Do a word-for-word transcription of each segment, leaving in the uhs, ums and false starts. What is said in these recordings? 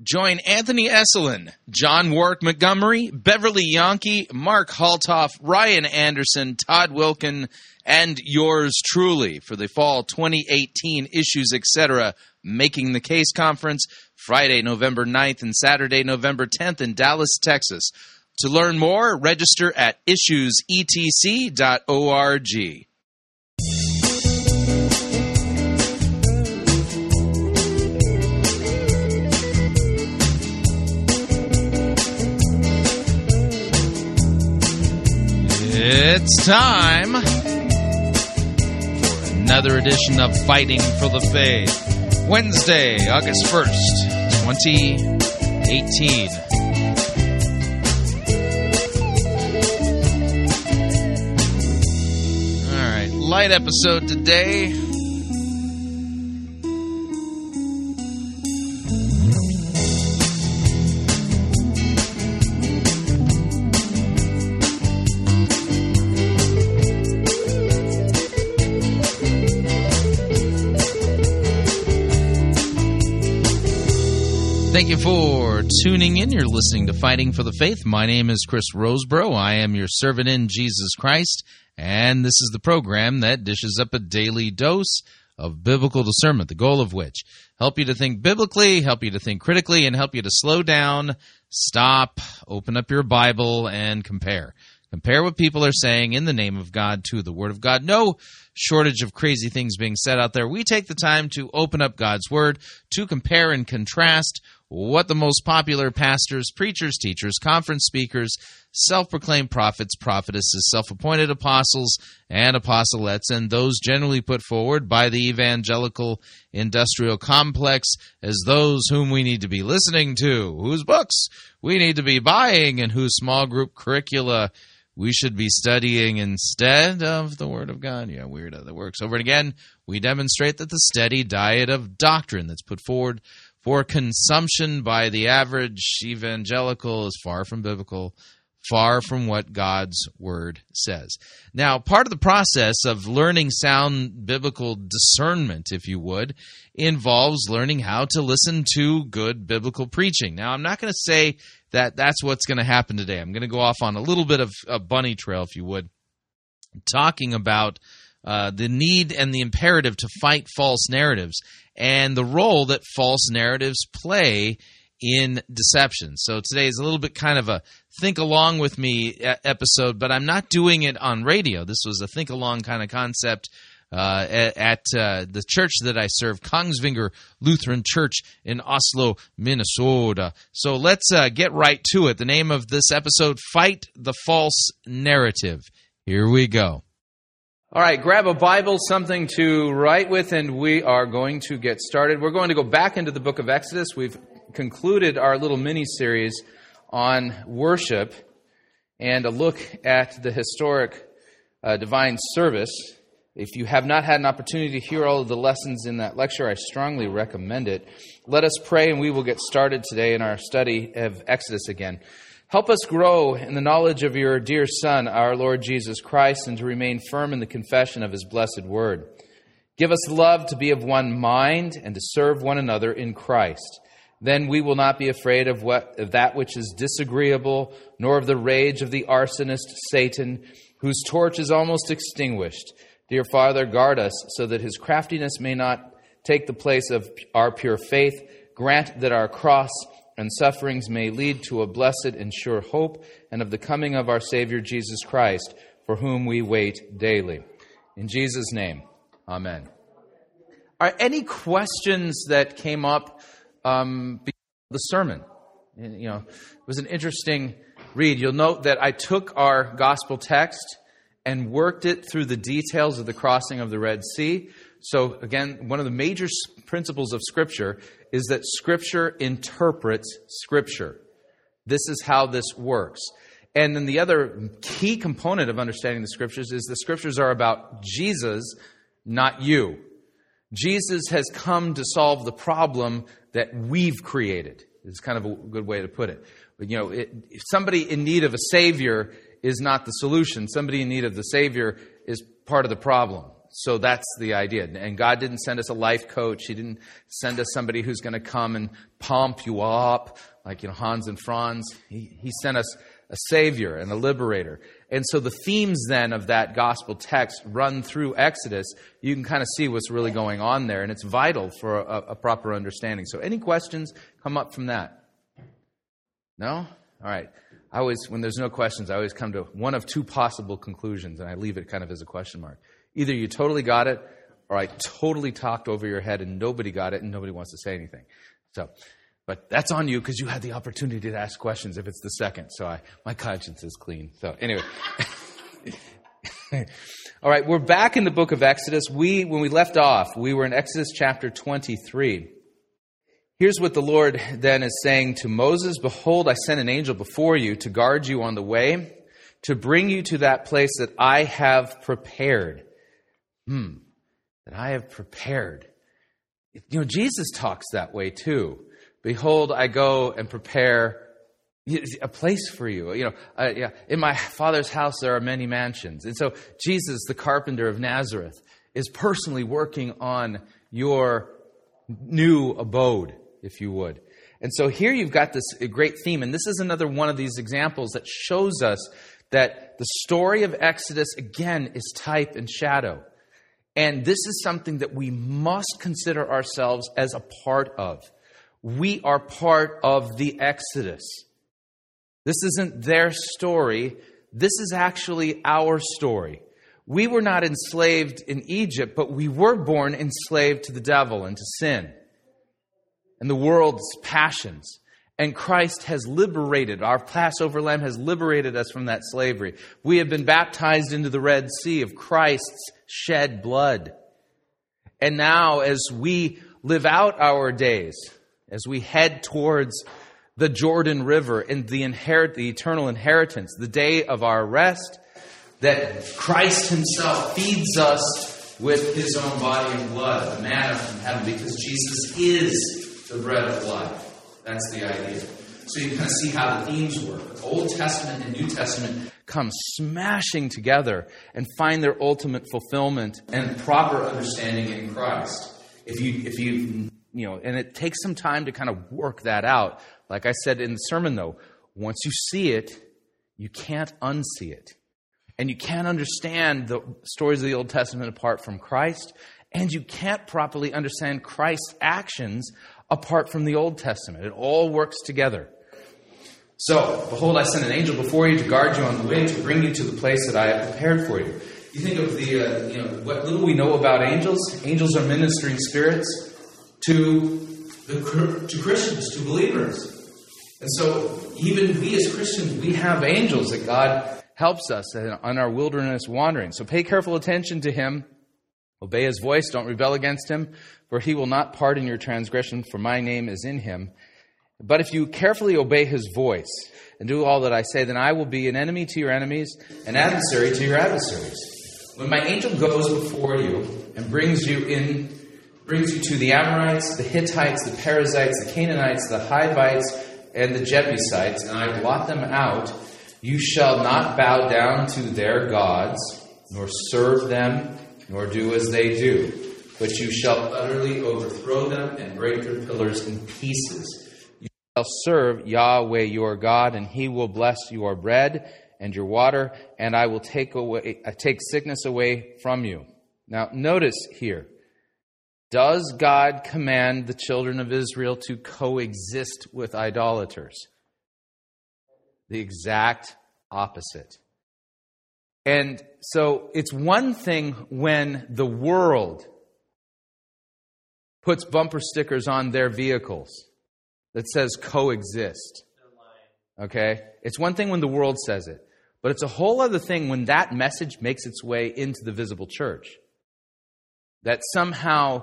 Join Anthony Esselin, John Warwick Montgomery, Beverly Yonke, Mark Haltoff, Ryan Anderson, Todd Wilken, and yours truly for the fall twenty eighteen Issues, et cetera. Making the Case Conference, Friday, November ninth and Saturday, November tenth in Dallas, Texas. To learn more, register at issues e t c dot org. It's time for another edition of Fighting for the Faith, Wednesday, August first, twenty eighteen. All right, light episode today. Thank you for tuning in. You're listening to Fighting for the Faith. My name is Chris Roseborough. I am your servant in Jesus Christ, and this is the program that dishes up a daily dose of biblical discernment, the goal of which, help you to think biblically, help you to think critically, and help you to slow down, stop, open up your Bible, and compare. Compare what people are saying in the name of God to the Word of God. No shortage of crazy things being said out there. We take the time to open up God's Word, to compare and contrast what the most popular pastors, preachers, teachers, conference speakers, self-proclaimed prophets, prophetesses, self-appointed apostles, and apostolates, and those generally put forward by the evangelical industrial complex as those whom we need to be listening to, whose books we need to be buying, and whose small group curricula we should be studying instead of the Word of God. Yeah, weird how that works. Over and again, we demonstrate that the steady diet of doctrine that's put forward for consumption by the average evangelical is far from biblical, far from what God's Word says. Now, part of the process of learning sound biblical discernment, if you would, involves learning how to listen to good biblical preaching. Now, I'm not going to say that that's what's going to happen today. I'm going to go off on a little bit of a bunny trail, if you would, talking about Uh, the need and the imperative to fight false narratives and the role that false narratives play in deception. So today is a little bit kind of a think along with me episode, but I'm not doing it on radio. This was a think along kind of concept uh, at uh, the church that I serve, Kongsvinger Lutheran Church in Oslo, Minnesota. So let's uh, get right to it. The name of this episode, Fight the False Narrative. Here we go. All right, grab a Bible, something to write with, and we are going to get started. We're going to go back into the book of Exodus. We've concluded our little mini-series on worship and a look at the historic uh, divine service. If you have not had an opportunity to hear all of the lessons in that lecture, I strongly recommend it. Let us pray, and we will get started today in our study of Exodus again. Help us grow in the knowledge of your dear Son, our Lord Jesus Christ, and to remain firm in the confession of his blessed word. Give us love to be of one mind and to serve one another in Christ. Then we will not be afraid of, what, of that which is disagreeable, nor of the rage of the arsonist Satan, whose torch is almost extinguished. Dear Father, guard us so that his craftiness may not take the place of our pure faith. Grant that our cross and sufferings may lead to a blessed and sure hope, and of the coming of our Savior Jesus Christ, for whom we wait daily. In Jesus' name, amen. Are any questions that came up um, before the sermon? You know, it was an interesting read. You'll note that I took our gospel text and worked it through the details of the crossing of the Red Sea. So again, one of the major principles of Scripture is that Scripture interprets Scripture. This is how this works. And then the other key component of understanding the Scriptures is the Scriptures are about Jesus, not you. Jesus has come to solve the problem that we've created. It's kind of a good way to put it. But, you know, it, if somebody in need of a Savior is not the solution. Somebody in need of the Savior is part of the problem. so that's the idea. And God didn't send us a life coach. He didn't send us somebody who's going to come and pump you up, like, you know, Hans and Franz. He, he sent us a Savior and a Liberator. And so the themes then of that gospel text run through Exodus. You can kind of see what's really going on there, and it's vital for a, a proper understanding. So any questions come up from that? No? All right. I always, when there's no questions, I always come to one of two possible conclusions, and I leave it kind of as a question mark. Either you totally got it, or I totally talked over your head and nobody got it and nobody wants to say anything. So, but that's on you because you had the opportunity to ask questions if it's the second. So I, my conscience is clean. So anyway. All right, we're back in the book of Exodus. We, when we left off, we were in Exodus chapter twenty-three. Here's what the Lord then is saying to Moses. Behold, I sent an angel before you to guard you on the way, to bring you to that place that I have prepared. Hmm, that I have prepared. You know, Jesus talks that way too. Behold, I go and prepare a place for you. You know, uh, yeah, in my Father's house there are many mansions. And so Jesus, the carpenter of Nazareth, is personally working on your new abode, if you would. And so here you've got this great theme, and this is another one of these examples that shows us that the story of Exodus, again, is type and shadow. And this is something that we must consider ourselves as a part of. We are part of the Exodus. This isn't their story. This is actually our story. We were not enslaved in Egypt, but we were born enslaved to the devil and to sin and the world's passions. And Christ has liberated, our Passover lamb has liberated us from that slavery. We have been baptized into the Red Sea of Christ's shed blood. And now as we live out our days, as we head towards the Jordan River and the inherit, the eternal inheritance, the day of our rest, that Christ himself feeds us with his own body and blood, the manna from heaven, because Jesus is the bread of life. That's the idea. So you can kind of see how the themes work. Old Testament and New Testament come smashing together and find their ultimate fulfillment and proper understanding in Christ. If you, if you, you know, and it takes some time to kind of work that out. Like I said in the sermon, though, once you see it, you can't unsee it. And you can't understand the stories of the Old Testament apart from Christ, and you can't properly understand Christ's actions apart from the Old Testament. It all works together. So, behold, I sent an angel before you to guard you on the way, to bring you to the place that I have prepared for you. You think of the, uh, you know, what little we know about angels. Angels are ministering spirits to the to Christians, to believers. And so, even we as Christians, we have angels that God helps us on our wilderness wandering. So pay careful attention to him. Obey his voice, don't rebel against him, for he will not pardon your transgression, for my name is in him. But if you carefully obey his voice and do all that I say, then I will be an enemy to your enemies, an adversary to your adversaries. When my angel goes before you and brings you in, brings you to the Amorites, the Hittites, the Perizzites, the Canaanites, the Hivites, and the Jebusites, and I blot them out, you shall not bow down to their gods, nor serve them, nor do as they do, but you shall utterly overthrow them and break their pillars in pieces. You shall serve Yahweh your God, and he will bless your bread and your water, and I will take away, I take sickness away from you. Now, notice here, does God command the children of Israel to coexist with idolaters? The exact opposite. And so it's one thing when the world puts bumper stickers on their vehicles that says coexist. Okay? It's one thing when the world says it, but it's a whole other thing when that message makes its way into the visible church. That somehow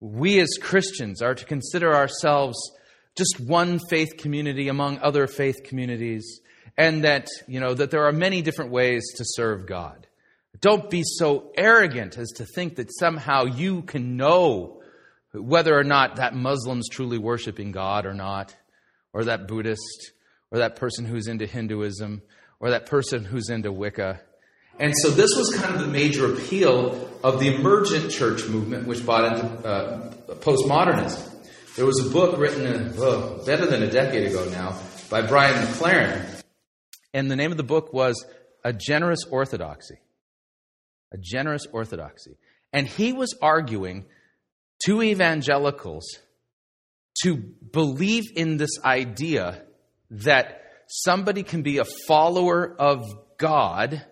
we as Christians are to consider ourselves just one faith community among other faith communities. And that, you know, that there are many different ways to serve God. Don't be so arrogant as to think that somehow you can know whether or not that Muslim's truly worshiping God or not, or that Buddhist, or that person who's into Hinduism, or that person who's into Wicca. And so this was kind of the major appeal of the emergent church movement, which bought into uh, postmodernism. There was a book written in, oh, better than a decade ago now by Brian McLaren. And the name of the book was A Generous Orthodoxy. A Generous Orthodoxy. And he was arguing to evangelicals to believe in this idea that somebody can be a follower of God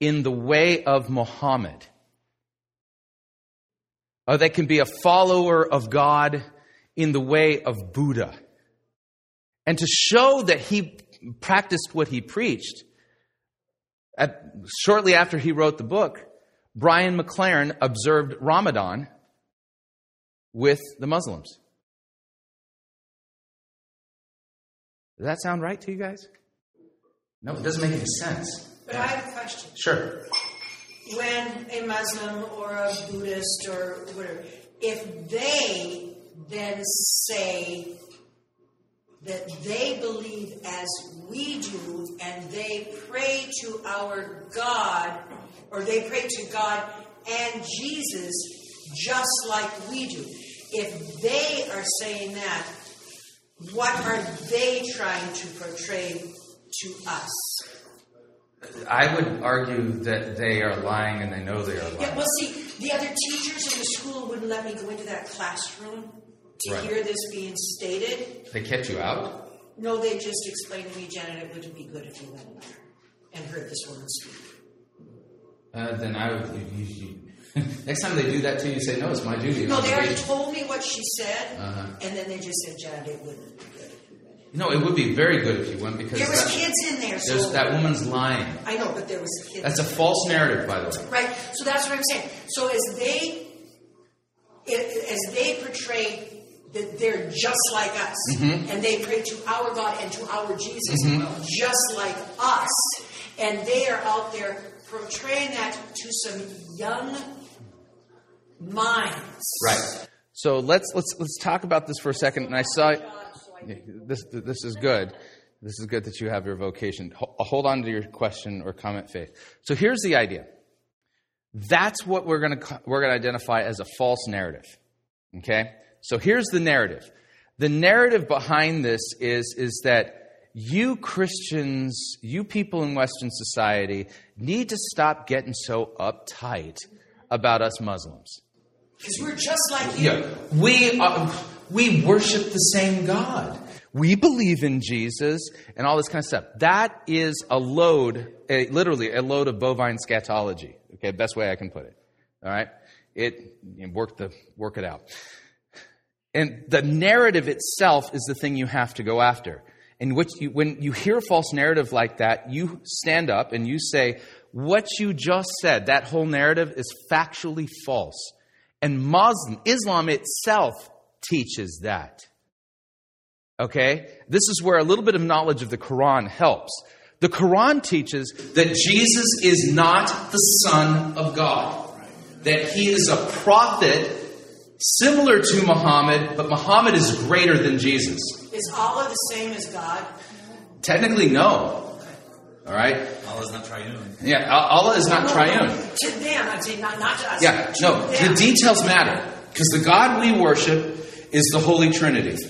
in the way of Muhammad. Or they can be a follower of God in the way of Buddha. And to show that he practiced what he preached, at, shortly after he wrote the book, Brian McLaren observed Ramadan with the Muslims. Does that sound right to you guys? No, it doesn't make any sense. But I have a question. Sure. When a Muslim or a Buddhist or whatever, if they then say that they believe as we do and they pray to our God, or they pray to God and Jesus just like we do, if they are saying that, what are they trying to portray to us? I would argue that they are lying and they know they are lying. Yeah, well, see, the other teachers in the school wouldn't let me go into that classroom to right. hear this being stated. They kept you out? No, they just explained to me, Janet, it wouldn't be good if you went in there and heard this woman speak. Uh, then I would... You, you, you. Next time they do that to you, say, no, it's my duty. No, they already told me what she said, uh-huh. and then they just said, Janet, it wouldn't be good. No, it would be very good if you went, because there was that, kids in there. So that woman's lying. I know, but there was kids. That's a false narrative, by the way. Right. So that's what I'm saying. So as they, as they portray that they're just like us, mm-hmm. and they pray to our God and to our Jesus, mm-hmm. just like us, and they are out there portraying that to some young minds. Right. So let's let's let's talk about this for a second. And I saw. This this is good. This is good that you have your vocation. Hold on to your question or comment, Faith. So here's the idea. That's what we're going to we're going to identify as a false narrative. Okay? So here's the narrative. The narrative behind this is is that you Christians, you people in Western society, need to stop getting so uptight about us Muslims. Because we're just like you. Yeah, we are. We worship the same God. We believe in Jesus and all this kind of stuff. That is a load, a, literally a load of bovine scatology. Okay, best way I can put it. All right, it you know, work the work it out. And the narrative itself is the thing you have to go after. And which you, when you hear a false narrative like that, you stand up and you say, "What you just said, that whole narrative is factually false." And Muslim Islam itself teaches that. Okay? This is where a little bit of knowledge of the Quran helps. The Quran teaches that Jesus is not the Son of God. That he is a prophet similar to Muhammad, but Muhammad is greater than Jesus. Is Allah the same as God? Technically, no. All right? Allah is not triune. Yeah, Allah is not triune. To them, I say, not, not to us. Yeah, no, the details matter. Because the God we worship is the Holy Trinity.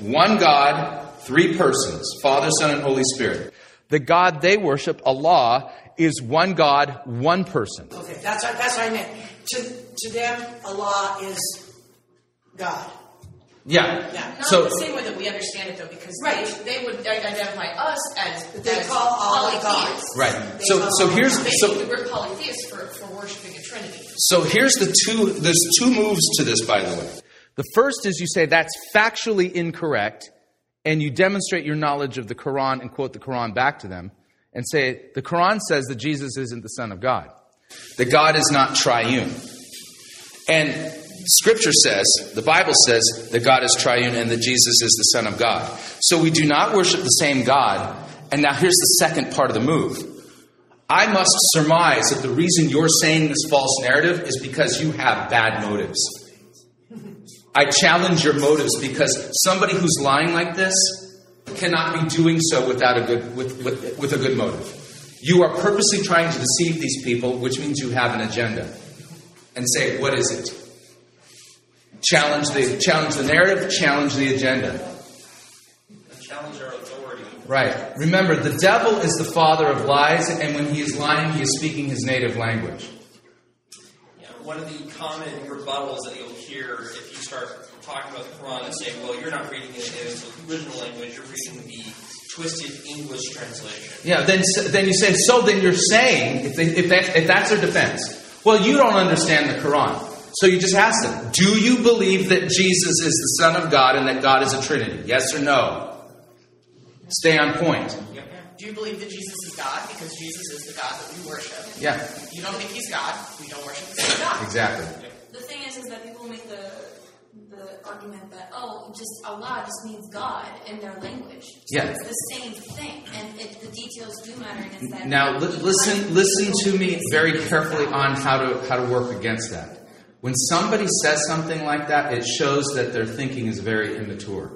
One God, three persons, Father, Son, and Holy Spirit. The God they worship, Allah, is one God, one person. Okay, that's what, that's what I meant. To, to them, Allah is God. Yeah. yeah. Not so, the same way that we understand it, though, because right. they, they would identify us as, they as call Allah polytheists. Right. They so so here's so we're polytheists for, for worshiping a Trinity. So here's the two. There's two moves to this, by the way. The first is you say that's factually incorrect, and you demonstrate your knowledge of the Quran and quote the Quran back to them, and say the Quran says that Jesus isn't the Son of God, that God is not triune, and Scripture says, the Bible says, that God is triune and that Jesus is the Son of God. So we do not worship the same God. And now here's the second part of the move. I must surmise that the reason you're saying this false narrative is because you have bad motives. I challenge your motives, because somebody who's lying like this cannot be doing so without a good with, with, with a good motive. You are purposely trying to deceive these people, which means you have an agenda. And say, what is it? Challenge the challenge the narrative, challenge the agenda. Challenge our authority. Right. Remember, the devil is the father of lies, and when he is lying, he is speaking his native language. Yeah, one of the common rebuttals that you'll hear if you start talking about the Quran and say, well, you're not reading it in its original language, you're reading the twisted English translation. Yeah, then then you say, so then you're saying, if, they, if, that, if that's their defense, well, you don't understand the Quran. So you just ask them, do you believe that Jesus is the Son of God and that God is a Trinity? Yes or no? Stay on point. Yeah. Do you believe that Jesus is God? Because Jesus is the God that we worship. Yeah. If you don't think he's God, we don't worship the Son of God. Exactly. Yeah. The thing is, is that people make the the argument that, oh, just Allah just means God in their language. So yeah. It's the same thing. And it, the details do matter. And that now, li- listen, listen to me very carefully on how to how to work against that. When somebody says something like that, it shows that their thinking is very immature.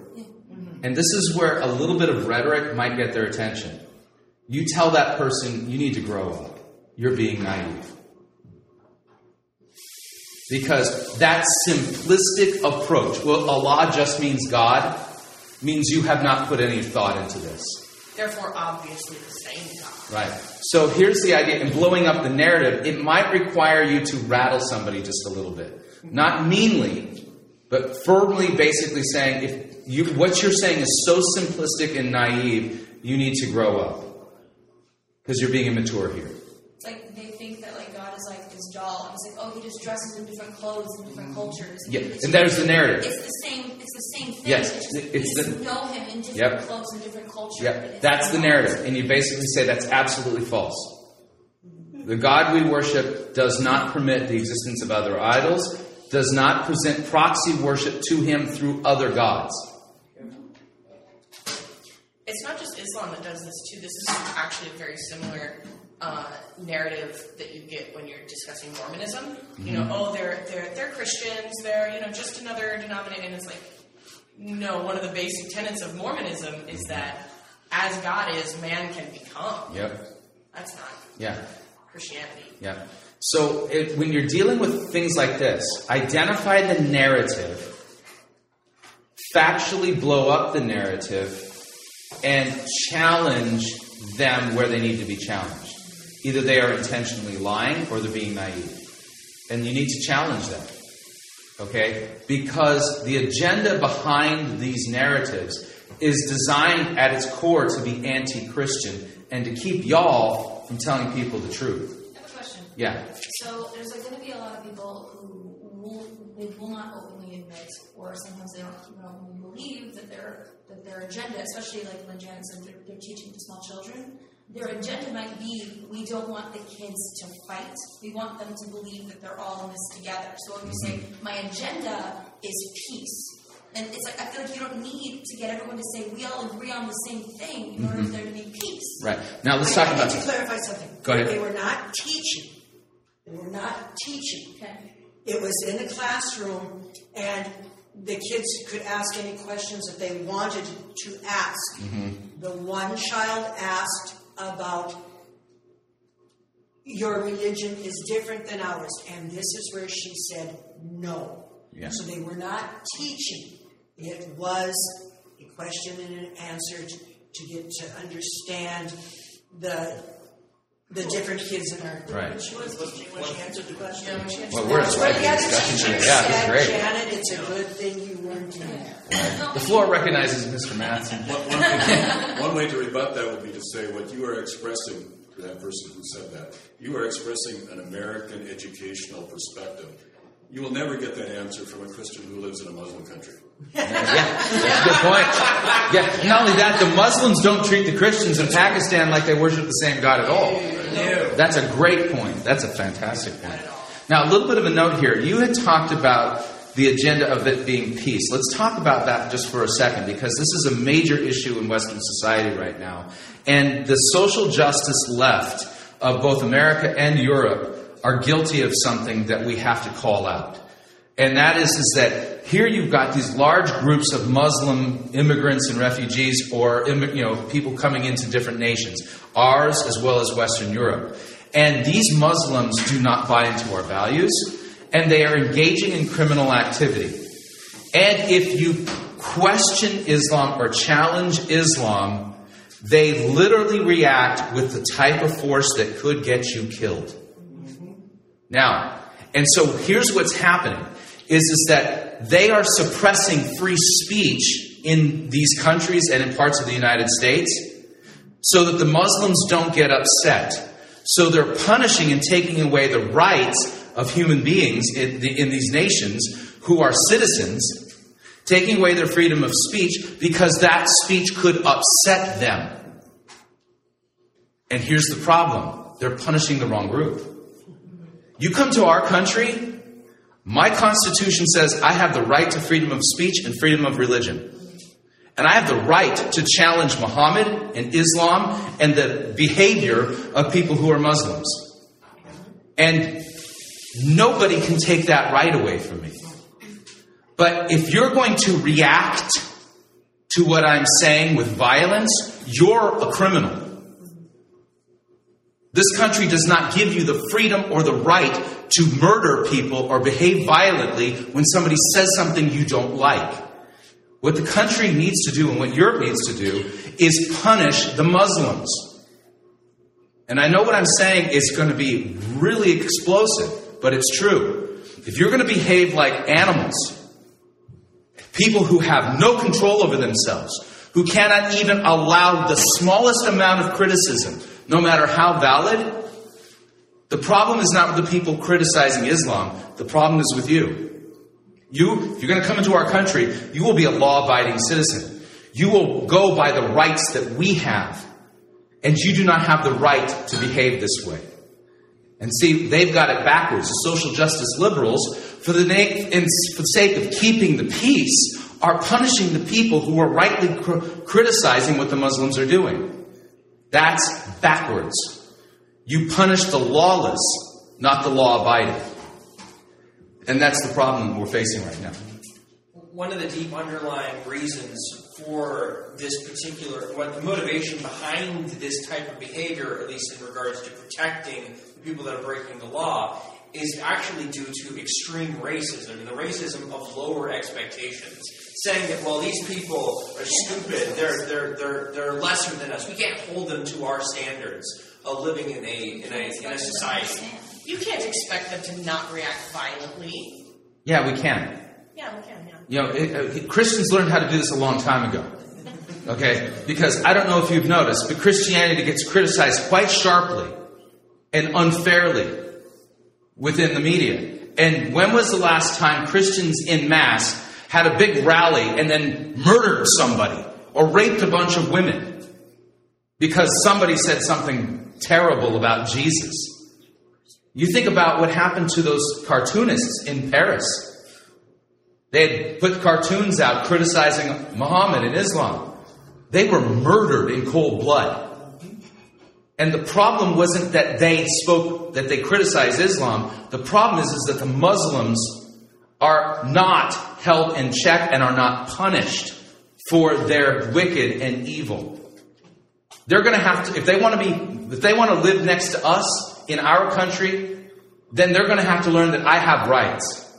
And this is where a little bit of rhetoric might get their attention. You tell that person, you need to grow up. You're being naive. Because that simplistic approach, well, Allah just means God, means you have not put any thought into this. Therefore, obviously the same God. Right. So here's the idea. In blowing up the narrative, it might require you to rattle somebody just a little bit. Not meanly, but firmly basically saying, if you, what you're saying is so simplistic and naive, you need to grow up. Because you're being immature here. Like, they think that like God is like this doll. And it's like, oh, he just dresses in different clothes in different cultures. Yeah, and, and there's the narrative. It's the same It's the same thing. Yes, it's just, it's you the, know him in different yep. clothes and different cultures. Yep. That's the narrative. And you basically say that's absolutely false. The God we worship does not permit the existence of other idols, does not present proxy worship to him through other gods. It's not just Islam that does this too. This is actually a very similar Uh, narrative that you get when you're discussing Mormonism. Mm-hmm. You know, oh, they're they're they're Christians. They're you know just another denomination. And it's like, no. One of the basic tenets of Mormonism is that as God is, man can become. Yep. That's not. Yeah. Christianity. Yeah. So it, when you're dealing with things like this, identify the narrative, factually blow up the narrative, and challenge them where they need to be challenged. Either they are intentionally lying or they're being naive. And you need to challenge that. Okay? Because the agenda behind these narratives is designed at its core to be anti-Christian and to keep y'all from telling people the truth. I have a question. Yeah. So there's like going to be a lot of people who will, they will not openly admit, or sometimes they don't even openly believe that their, that their agenda, especially like when Janet said they're, they're teaching to small children. Their agenda might be, we don't want the kids to fight. We want them to believe that they're all in this together. So if you say, my agenda is peace, and it's like, I feel like you don't need to get everyone to say, we all agree on the same thing in order mm-hmm. for there to be peace. Right. Now let's I, talk I about... I need to clarify something. Go ahead. They were not teaching. They were not teaching. Okay. It was in the classroom, and the kids could ask any questions that they wanted to ask. Mm-hmm. The one child asked about your religion is different than ours, and this is where she said no. Yeah. So they were not teaching. It was a question and an answer to, to get to understand the the different kids in our group. Right. She was teaching when she answered the question. Well, we're at the discussion today. Yeah, that's great. Janet, it's a good thing you weren't doing. Right. The floor recognizes Mister Matheson. one, one, way, one way to rebut that would be to say what you are expressing to that person who said that. You are expressing an American educational perspective. You will never get that answer from a Christian who lives in a Muslim country. Yeah, that's a good point. Yeah, not only that, the Muslims don't treat the Christians in Pakistan like they worship the same God at all. No. That's a great point. That's a fantastic point. Now, a little bit of a note here. You had talked about the agenda of it being peace. Let's talk about that just for a second, because this is a major issue in Western society right now. And the social justice left of both America and Europe are guilty of something that we have to call out. And that is, is that here you've got these large groups of Muslim immigrants and refugees, or you know, people coming into different nations, ours as well as Western Europe. And these Muslims do not buy into our values, and they are engaging in criminal activity. And if you question Islam or challenge Islam, they literally react with the type of force that could get you killed. Now, and so here's what's happening, is, is that they are suppressing free speech in these countries and in parts of the United States so that the Muslims don't get upset. So they're punishing and taking away the rights of human beings in, the, in these nations who are citizens, taking away their freedom of speech because that speech could upset them. And here's the problem. They're punishing the wrong group. You come to our country, my Constitution says I have the right to freedom of speech and freedom of religion. And I have the right to challenge Muhammad and Islam and the behavior of people who are Muslims. And nobody can take that right away from me. But if you're going to react to what I'm saying with violence, you're a criminal. This country does not give you the freedom or the right to murder people or behave violently when somebody says something you don't like. What the country needs to do and what Europe needs to do is punish the Muslims. And I know what I'm saying is going to be really explosive, but it's true. If you're going to behave like animals, people who have no control over themselves, who cannot even allow the smallest amount of criticism, no matter how valid, the problem is not with the people criticizing Islam. The problem is with you. You, if you're going to come into our country, you will be a law-abiding citizen. You will go by the rights that we have. And you do not have the right to behave this way. And see, they've got it backwards. The social justice liberals, for the, na- and for the sake of keeping the peace, are punishing the people who are rightly cr- criticizing what the Muslims are doing. That's backwards. You punish the lawless, not the law-abiding. And that's the problem we're facing right now. One of the deep underlying reasons for this particular, what the motivation behind this type of behavior, at least in regards to protecting the people that are breaking the law, is actually due to extreme racism, and the racism of lower expectations. Saying that, well, these people are stupid, they're they're they're they're lesser than us. We can't hold them to our standards of living in a in a, in a society. You can't expect them to not react violently. Yeah, we can. Yeah, we can, yeah. You know, it, uh, Christians learned how to do this a long time ago. Okay? Because I don't know if you've noticed, but Christianity gets criticized quite sharply and unfairly within the media. And when was the last time Christians in mass had a big rally and then murdered somebody or raped a bunch of women because somebody said something terrible about Jesus? You think about what happened to those cartoonists in Paris. They had put cartoons out criticizing Muhammad and Islam. They were murdered in cold blood. And the problem wasn't that they spoke, that they criticized Islam. The problem is, is that the Muslims are not held in check and are not punished for their wicked and evil. They're going to have to, if they want to be, if they want to live next to us, in our country, then they're going to have to learn that I have rights.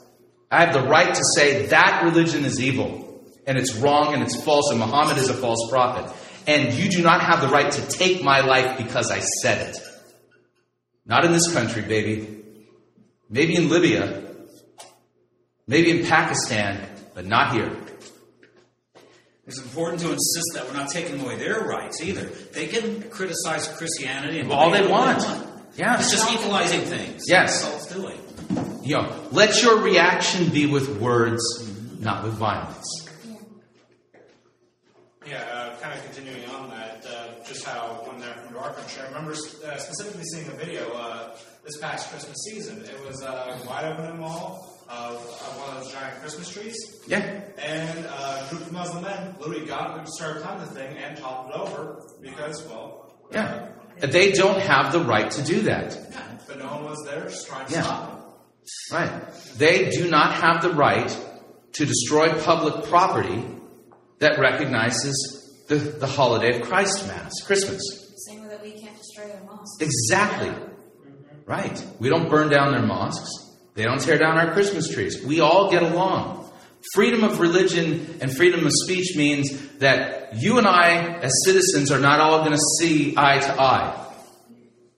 I have the right to say that religion is evil, and it's wrong, and it's false, and Muhammad is a false prophet. And you do not have the right to take my life because I said it. Not in this country, baby. Maybe in Libya. Maybe in Pakistan, but not here. It's important to insist that we're not taking away their rights either. They can criticize Christianity and all they want. Yeah, it's just equalizing things. Yes. That's all it's doing. You know, let your reaction be with words, mm-hmm. not with violence. Yeah, uh, kind of continuing on that, uh, just how when they're from our country, I remember uh, specifically seeing a video uh, this past Christmas season. It was uh, wide open in a mall of uh, one of those giant Christmas trees. Yeah. And uh, a group of Muslim men literally got up and started climbing the thing and toppled it over because, well, yeah. They don't have the right to do that. Yeah, but no one was there just trying to yeah. stop them. Right. They do not have the right to destroy public property that recognizes the, the holiday of Christ Mass, Christmas. Same way that we can't destroy their mosques. Exactly. Right. We don't burn down their mosques. They don't tear down our Christmas trees. We all get along. Freedom of religion and freedom of speech means that you and I, as citizens, are not all going to see eye to eye.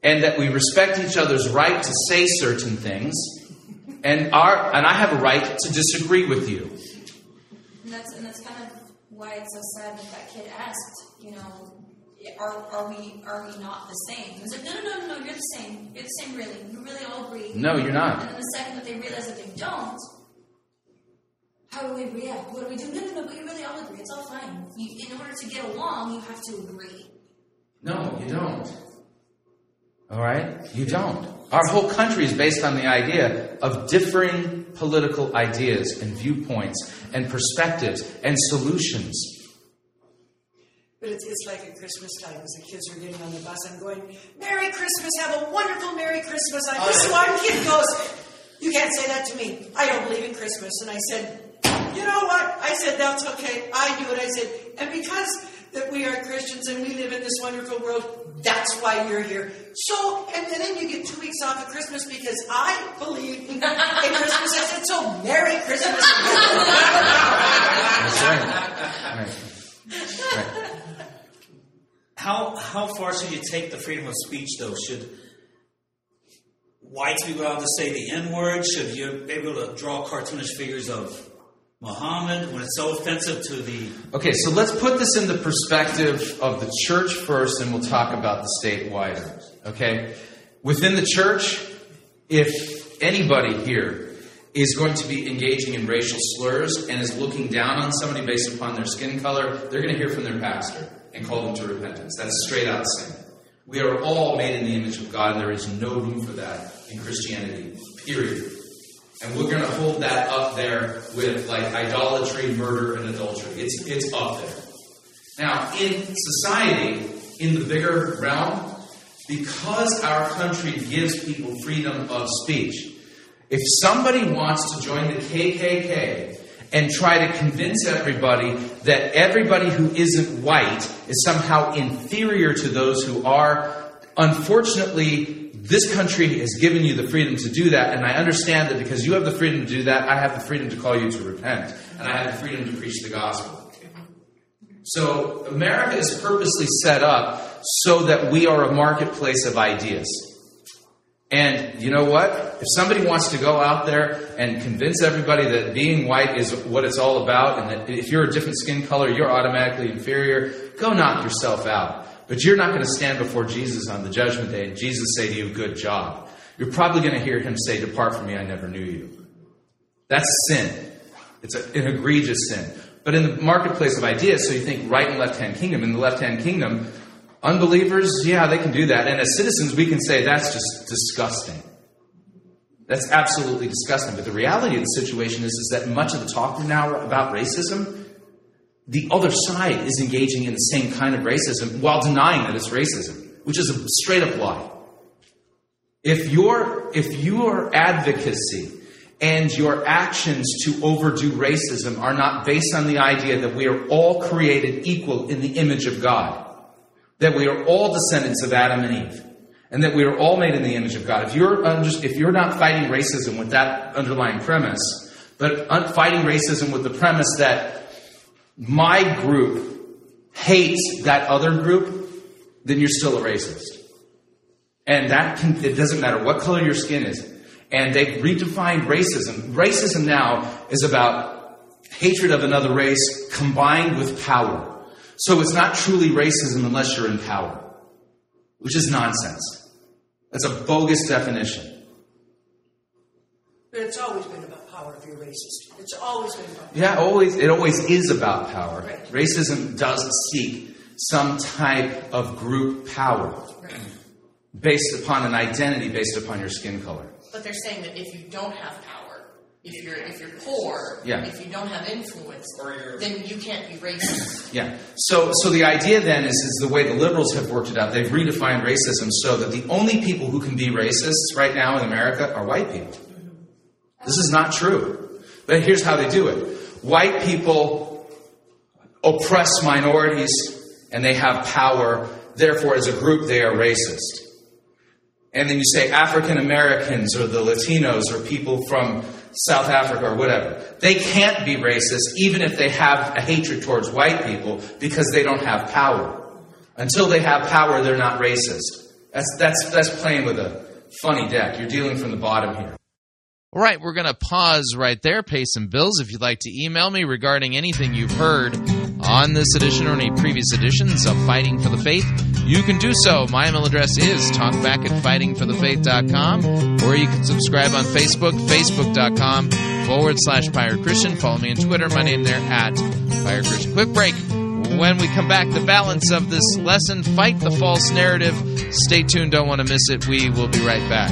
And that we respect each other's right to say certain things. And our and I have a right to disagree with you. And that's, and that's kind of why it's so sad that that kid asked, you know, are, are we are we not the same? He was like, no, no, no, no, you're the same. You're the same, really. We really all agree. No, you're not. And then the second that they realize that they don't, how do we react? What do we do? No, no, no, but you really all agree. It's all fine. You, in order to get along, you have to agree. No, you don't. All right? You don't. Our whole country is based on the idea of differing political ideas and viewpoints and perspectives and solutions. But it's, it's like at Christmas time, as the kids are getting on the bus, I'm going, Merry Christmas, have a wonderful Merry Christmas. I just oh. One kid goes, you can't say that to me. I don't believe in Christmas. And I said, you know what? I said, that's okay. I do it. I said, and because that we are Christians and we live in this wonderful world, that's why you're here. So, and then you get two weeks off of Christmas because I believe in Christmas. I said, so Merry Christmas. That's right. That's right. Right. How how far should you take the freedom of speech, though? Should whites be allowed to say the N-word? Should you be able to draw cartoonish figures of Muhammad when it's so offensive to the... Okay, so let's put this in the perspective of the church first, and we'll talk about the state wider. Okay? Within the church, if anybody here is going to be engaging in racial slurs and is looking down on somebody based upon their skin color, they're going to hear from their pastor and call them to repentance. That's straight out sin. We are all made in the image of God, and there is no room for that in Christianity, period. And we're going to hold that up there with, like, idolatry, murder, and adultery. It's it's up there. Now, in society, in the bigger realm, because our country gives people freedom of speech, if somebody wants to join the K K K and try to convince everybody that everybody who isn't white is somehow inferior to those who are, unfortunately... This country has given you the freedom to do that, and I understand that because you have the freedom to do that, I have the freedom to call you to repent, and I have the freedom to preach the gospel. So America is purposely set up so that we are a marketplace of ideas. And you know what? If somebody wants to go out there and convince everybody that being white is what it's all about, and that if you're a different skin color, you're automatically inferior, go knock yourself out. But you're not going to stand before Jesus on the judgment day and Jesus say to you, good job. You're probably going to hear him say, depart from me, I never knew you. That's sin. It's a, an egregious sin. But in the marketplace of ideas, so you think right and left-hand kingdom. In the left-hand kingdom, unbelievers, yeah, they can do that. And as citizens, we can say, that's just disgusting. That's absolutely disgusting. But the reality of the situation is, is that much of the talk now about racism, the other side is engaging in the same kind of racism while denying that it's racism, which is a straight-up lie. If your if your advocacy and your actions to overdo racism are not based on the idea that we are all created equal in the image of God, that we are all descendants of Adam and Eve, and that we are all made in the image of God, if you're under, if you're not fighting racism with that underlying premise, but fighting racism with the premise that my group hates that other group, then you're still a racist. And that can, it doesn't matter what color your skin is. And they've redefined racism. Racism now is about hatred of another race combined with power. So it's not truly racism unless you're in power, which is nonsense. That's a bogus definition. But it's always been about power if you're racist. It's always been about power. Yeah, always, it always is about power. Right. Racism does seek some type of group power right. based upon an identity, based upon your skin color. But they're saying that if you don't have power, if you're if you're poor, yeah. if you don't have influence, or you're... then you can't be racist. Yeah. So so the idea then is, is the way the liberals have worked it out. They've redefined racism so that the only people who can be racists right now in America are white people. This is not true. But here's how they do it. White people oppress minorities and they have power. Therefore, as a group, they are racist. And then you say African Americans or the Latinos or people from South Africa or whatever. They can't be racist even if they have a hatred towards white people because they don't have power. Until they have power, they're not racist. That's that's that's playing with a funny deck. You're dealing from the bottom here. All right, we're going to pause right there, pay some bills. If you'd like to email me regarding anything you've heard on this edition or any previous editions of Fighting for the Faith, you can do so. My email address is talkback at fighting for the faith dot com, or you can subscribe on Facebook, facebook.com forward slash Pirate Christian. Follow me on Twitter. My name there at Pirate Christian. Quick break. When we come back, the balance of this lesson, Fight the False Narrative. Stay tuned. Don't want to miss it. We will be right back.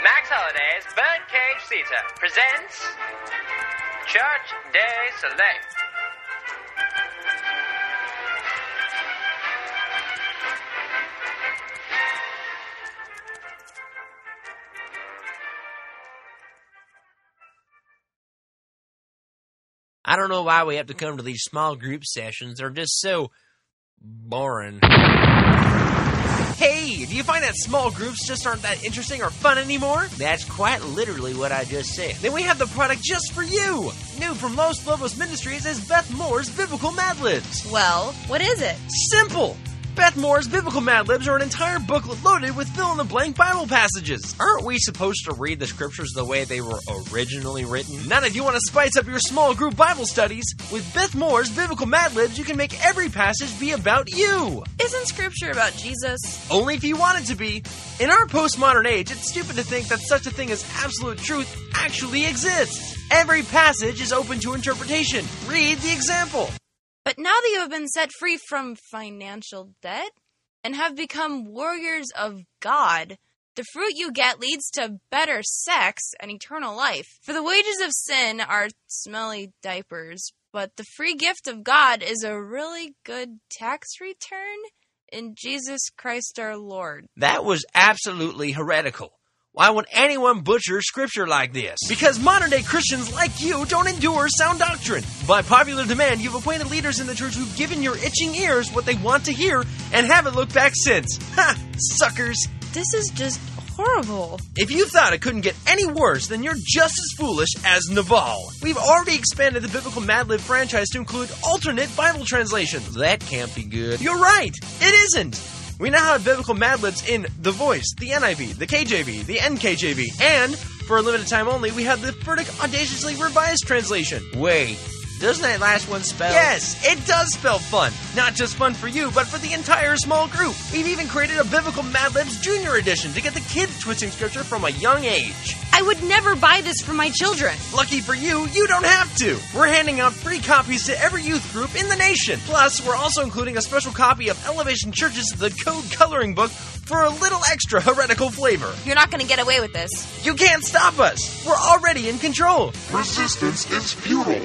Max Holiday's Birdcage Theater presents Church Day Select. I don't know why we have to come to these small group sessions. They're just so boring. Hey, do you find that small groups just aren't that interesting or fun anymore? That's quite literally what I just said. Then we have the product just for you! New from Los Lobos Ministries is Beth Moore's Biblical Mad Libs. Well, what is it? Simple! Beth Moore's Biblical Mad Libs are an entire booklet loaded with fill-in-the-blank Bible passages. Aren't we supposed to read the scriptures the way they were originally written? Not if you want to spice up your small group Bible studies. With Beth Moore's Biblical Mad Libs, you can make every passage be about you. Isn't scripture about Jesus? Only if you want it to be. In our postmodern age, it's stupid to think that such a thing as absolute truth actually exists. Every passage is open to interpretation. Read the example. But now that you have been set free from financial debt and have become warriors of God, the fruit you get leads to better sex and eternal life. For the wages of sin are smelly diapers, but the free gift of God is a really good tax return in Jesus Christ our Lord. That was absolutely heretical. Why would anyone butcher scripture like this? Because modern-day Christians like you don't endure sound doctrine. By popular demand, you've appointed leaders in the church who've given your itching ears what they want to hear and haven't looked back since. Ha! Suckers! This is just horrible. If you thought it couldn't get any worse, then you're just as foolish as Naval. We've already expanded the Biblical Mad Lib franchise to include alternate Bible translations. That can't be good. You're right! It isn't! We now have biblical Mad Libs in The Voice, the N I V, the K J V, the N K J V, and, for a limited time only, we have the Furtick Audaciously Revised Translation. Wait, doesn't that last one spell? Yes, it does spell fun. Not just fun for you, but for the entire small group. We've even created a Biblical Mad Libs Junior Edition to get the kids twisting scripture from a young age. I would never buy this for my children. Lucky for you, you don't have to. We're handing out free copies to every youth group in the nation. Plus, we're also including a special copy of Elevation Church's The Code Coloring Book for a little extra heretical flavor. You're not going to get away with this. You can't stop us. We're already in control. Resistance is futile.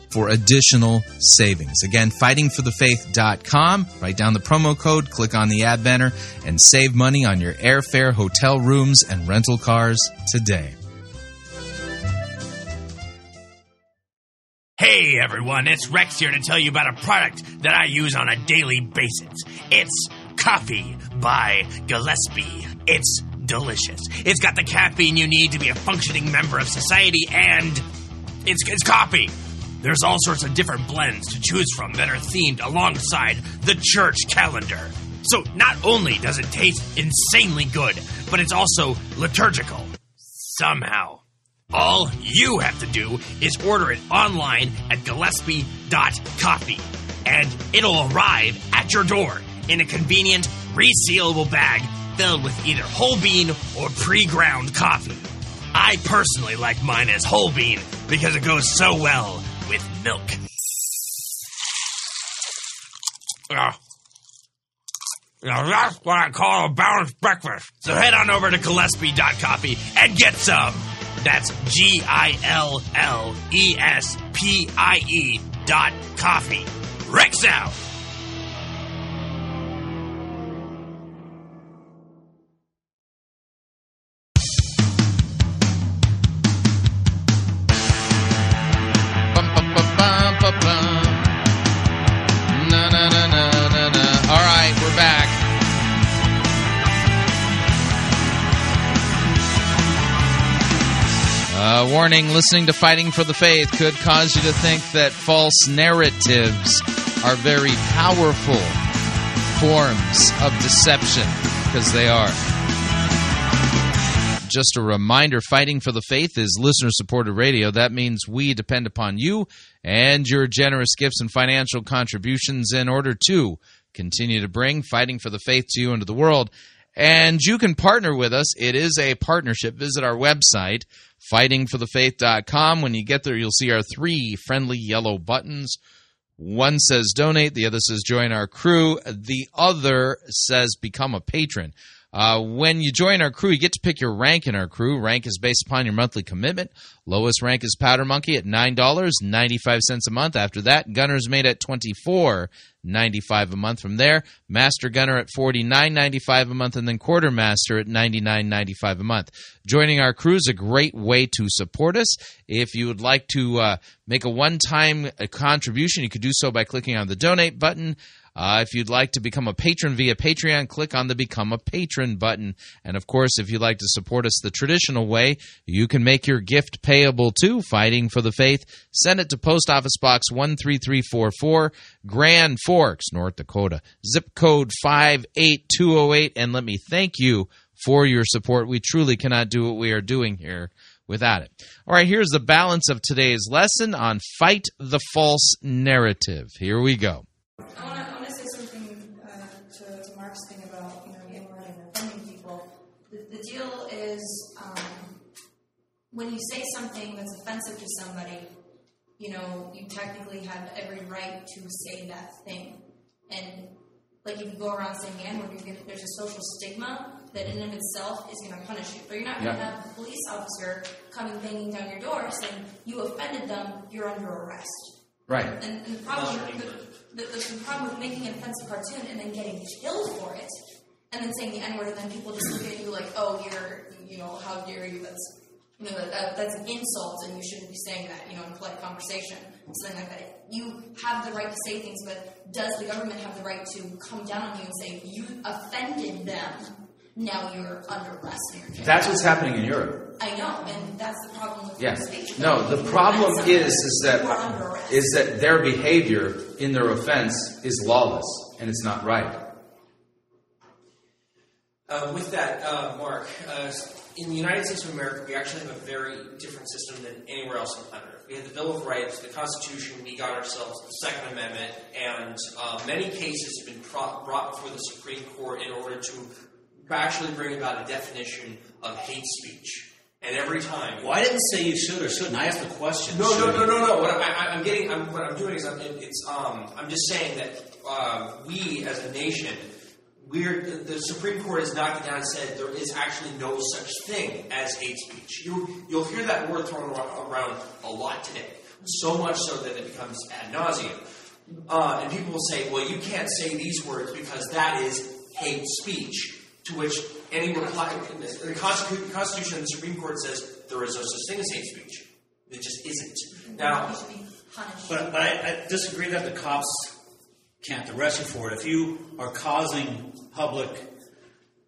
for additional savings. Again, fighting for the faith dot com. Write down the promo code, click on the ad banner, and save money on your airfare, hotel rooms, and rental cars today. Hey everyone, it's Rex here to tell you about a product that I use on a daily basis. It's Coffee by Gillespie. It's delicious. It's got the caffeine you need to be a functioning member of society, and it's, it's coffee. There's all sorts of different blends to choose from that are themed alongside the church calendar. So not only does it taste insanely good, but it's also liturgical. Somehow. All you have to do is order it online at gillespie dot coffee, and it'll arrive at your door in a convenient, resealable bag filled with either whole bean or pre-ground coffee. I personally like mine as whole bean because it goes so well with milk. Now, now that's what I call a balanced breakfast. So head on over to gillespie dot coffee and get some. That's G I L L E S P I E dot coffee. Rex out. Uh, warning, listening to Fighting for the Faith could cause you to think that false narratives are very powerful forms of deception, because they are. Just a reminder, Fighting for the Faith is listener-supported radio. That means we depend upon you and your generous gifts and financial contributions in order to continue to bring Fighting for the Faith to you and to the world. And you can partner with us. It is a partnership. Visit our website, fighting for the faith dot com. When you get there, you'll see our three friendly yellow buttons. One says donate, the other says join our crew, the other says become a patron. Uh, when you join our crew, you get to pick your rank in our crew. Rank is based upon your monthly commitment. Lowest rank is Powder Monkey at nine dollars and ninety-five cents a month. After that, Gunner's Mate at twenty-four dollars and ninety-five cents a month. From there, Master Gunner at forty-nine dollars and ninety-five cents a month, and then Quartermaster at ninety-nine dollars and ninety-five cents a month. Joining our crew is a great way to support us. If you would like to uh, make a one-time contribution, you could do so by clicking on the Donate button. Uh, if you'd like to become a patron via Patreon, click on the Become a Patron button. And, of course, if you'd like to support us the traditional way, you can make your gift payable to Fighting for the Faith. Send it to Post Office Box one three three four four, Grand Forks, North Dakota, zip code five eight two oh eight. And let me thank you for your support. We truly cannot do what we are doing here without it. All right, here's the balance of today's lesson on Fight the False Narrative. Here we go. The deal is um, when you say something that's offensive to somebody, you know, you technically have every right to say that thing. And, like, if you go around saying N-word, you're gonna, there's a social stigma that in and of itself is going to punish you. But you're not going to yeah. have the police officer coming banging down your door saying, you offended them, you're under arrest. Right. And, and the, problem with, the, the, the problem with making an offensive cartoon and then getting killed for it, and then saying the N-word, and then people just look at you like, oh, you're, you know, how dare you, that's, you know, that, that's an insult, and you shouldn't be saying that, you know, in polite conversation, something like that. You have the right to say things, but does the government have the right to come down on you and say, you offended them, now you're under arrest? That's what's happening in Europe. I know, and that's the problem with yeah. speech. No, the problem is, is that, is that their behavior in their offense is lawless, and it's not right. Uh, with that, uh, Mark, uh, in the United States of America, we actually have a very different system than anywhere else on planet Earth. We had the Bill of Rights, the Constitution, we got ourselves the Second Amendment, and uh, many cases have been pro- brought before the Supreme Court in order to actually bring about a definition of hate speech. And every time... Well, I didn't say you should or shouldn't. I asked the question. No, no, no, no, no, no. What I, I'm getting, I'm, what I'm doing is, I'm, it's, um, I'm just saying that uh, we as a nation, we're the, the Supreme Court has knocked it down and said there is actually no such thing as hate speech. You, you'll hear that word thrown around a lot today, so much so that it becomes ad nauseum. Uh, and people will say, well, you can't say these words because that is hate speech. To which any reply, the Constitution and the Supreme Court says there is no such thing as hate speech. It just isn't. Now, but, but I, I disagree that the cops can't arrest you for it. If you are causing public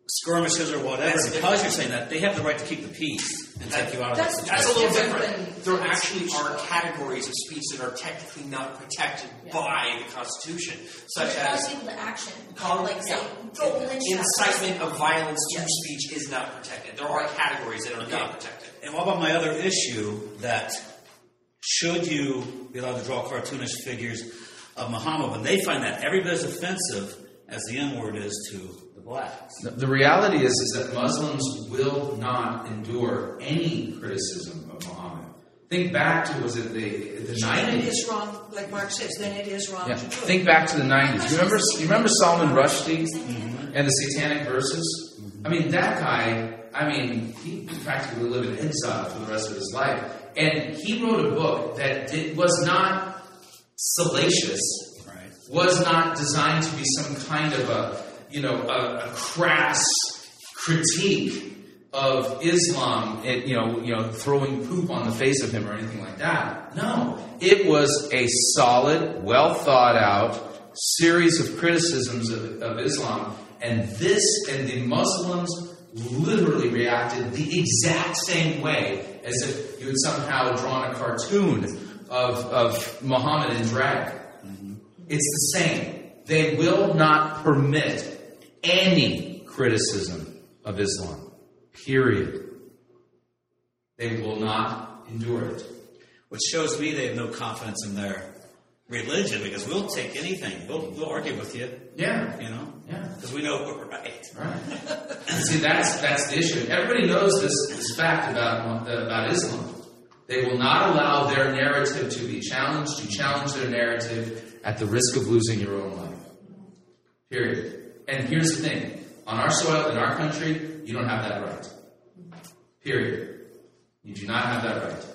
skirmishes or whatever, because you're saying that, they have the right to keep the peace and that, take you out of the situation. That's a little different. There actually are categories of speech that are technically not protected yeah. by the Constitution, such so as people to action, call, like say, yeah. incitement of violence to yes. speech is not protected. There are categories that are okay. not protected. And what about my other issue that should you be allowed to draw cartoonish figures of Muhammad when they find that every bit as offensive as the N-word is to blacks? The reality is, is that Muslims will not endure any criticism of Muhammad. Think back to, was it the, the nineties? Then it is wrong, like Mark says, then it is wrong yeah. to do it. Think back to the nineties. You remember, you remember Salman Rushdie mm-hmm. and the Satanic Verses? Mm-hmm. I mean, that guy, I mean, he practically lived in exile for the rest of his life. And he wrote a book that did, was not salacious, right. was not designed to be some kind of a you know, a, a crass critique of Islam, and, you know, you know, throwing poop on the face of him or anything like that. No, it was a solid, well thought out series of criticisms of, of Islam, and this and the Muslims literally reacted the exact same way as if you had somehow drawn a cartoon of of Muhammad in drag. Mm-hmm. It's the same. They will not permit any criticism of Islam, period. They will not endure it. Which shows me they have no confidence in their religion, because we'll take anything. We'll, we'll argue with you. Yeah. You know? Yeah. Because we know we're right. Right. See, that's that's the issue. Everybody knows this, this fact about, about Islam. They will not allow their narrative to be challenged. You challenge their narrative at the risk of losing your own life. Period. And here's the thing. On our soil, in our country, you don't have that right. Period. You do not have that right.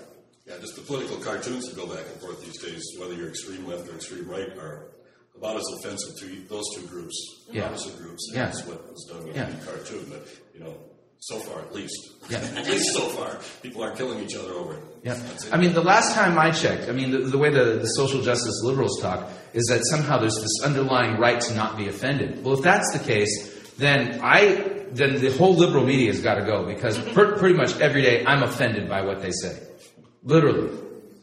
Yeah, just the political cartoons that go back and forth these days, whether you're extreme left or extreme right, are about as offensive to those two groups, yeah. opposite groups, and yeah. that's what was done with yeah. the cartoon. But, you know, so far at least. Yeah. At least so far. People aren't killing each other over it. Yeah. I mean, the last time I checked, I mean, the, the way the, the social justice liberals talk is that somehow there's this underlying right to not be offended. Well, if that's the case, then I then the whole liberal media has got to go, because per, pretty much every day I'm offended by what they say. Literally.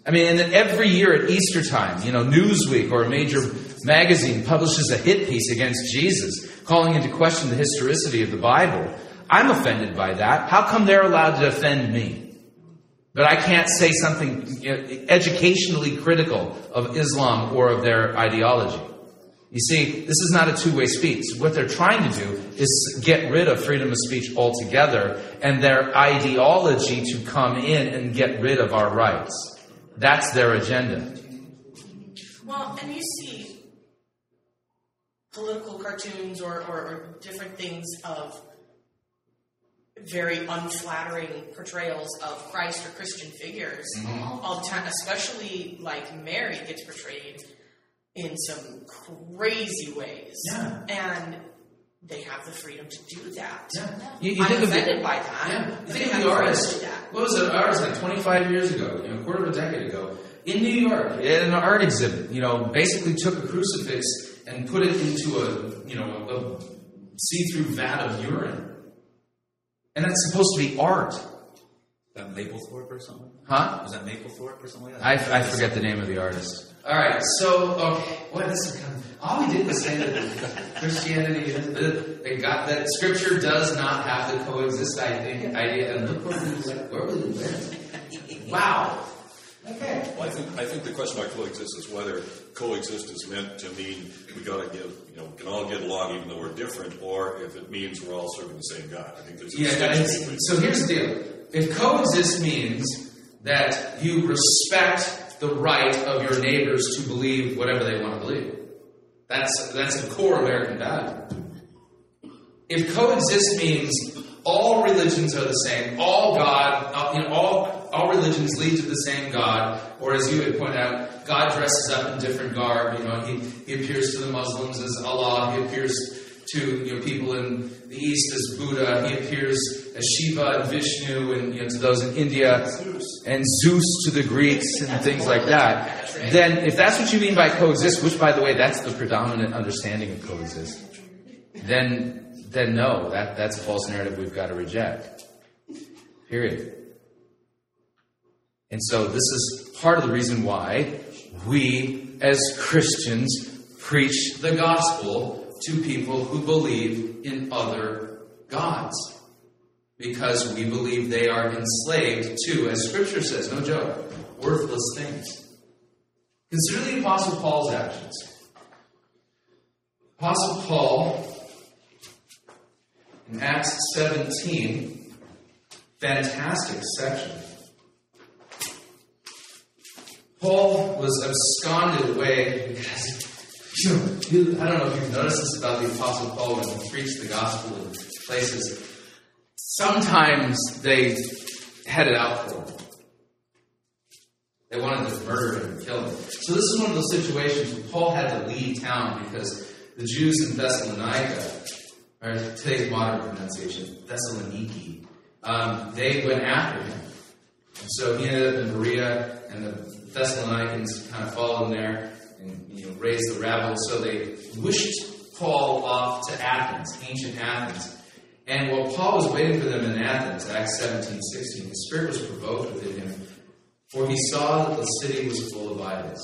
I mean, and then every year at Easter time, you know, Newsweek or a major magazine publishes a hit piece against Jesus, calling into question the historicity of the Bible. I'm offended by that. How come they're allowed to offend me? But I can't say something you know, educationally critical of Islam or of their ideology. You see, this is not a two-way speech. What they're trying to do is get rid of freedom of speech altogether and their ideology to come in and get rid of our rights. That's their agenda. Well, and you see political cartoons or, or, or different things of very unflattering portrayals of Christ or Christian figures mm-hmm. all the time, especially like Mary gets portrayed in some crazy ways. Yeah. And they have the freedom to do that. Yeah. You, you I'm think offended of the, by that. Yeah. You think of the artist. What was an artist like twenty-five years ago, you know, a quarter of a decade ago, in New York, at an art exhibit, you know, basically took a crucifix and put it into a, you know, a, a see-through vat of urine. And that's supposed to be art. that Maplethorpe or something? Huh? Was that Maplethorpe or something like that? I, I forget the name of the artist. All right, so, okay, what is this? All we did was say that Christianity, that God, that Scripture does not have the coexist idea. And look where we went. Where we went. Wow. Okay. Well, I think I think the question about coexist is whether coexist is meant to mean we gotta get you know can all get along even though we're different, or if it means we're all serving the same God. I think there's a distinction. Yeah. So here's the deal: if coexist means that you respect the right of your neighbors to believe whatever they want to believe, that's that's a core American value. If coexist means all religions are the same, all God, all, you know, all. All religions lead to the same God, or as you had pointed out, God dresses up in different garb. You know, he, he appears to the Muslims as Allah. He appears to you know, people in the East as Buddha. He appears as Shiva and Vishnu, and you know, to those in India, and Zeus to the Greeks, and things like that. Then, if that's what you mean by coexist, which, by the way, that's the predominant understanding of coexist, then, then no, that that's a false narrative we've got to reject. Period. And so this is part of the reason why we, as Christians, preach the gospel to people who believe in other gods. Because we believe they are enslaved to, as Scripture says, no joke, worthless things. Consider the Apostle Paul's actions. Apostle Paul, in Acts seventeen, fantastic section. Paul was absconded away because, you know, I don't know if you've noticed this about the Apostle Paul when he preached the gospel in places. Sometimes they had it out for him. They wanted to murder him and kill him. So this is one of those situations where Paul had to leave town because the Jews in Thessalonica, or today's modern pronunciation, Thessaloniki, um, they went after him. And so he ended up in Berea, and the Thessalonians kind of followed there and you know, raised the rabble, so they wished Paul off to Athens, ancient Athens. And while Paul was waiting for them in Athens, Acts seventeen sixteen, his spirit was provoked within him, for he saw that the city was full of idols.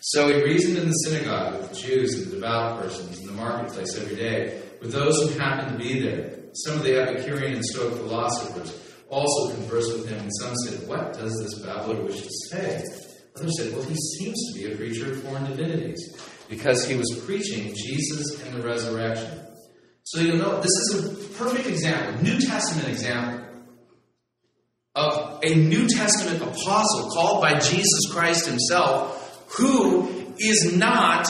So he reasoned in the synagogue with the Jews and the devout persons in the marketplace every day, with those who happened to be there, some of the Epicurean and Stoic philosophers, also conversed with him, and some said, "What does this babbler wish to say?" Others said, "Well, he seems to be a preacher of foreign divinities," because he was preaching Jesus and the resurrection. So you'll know this is a perfect example, New Testament example, of a New Testament apostle called by Jesus Christ himself, who is not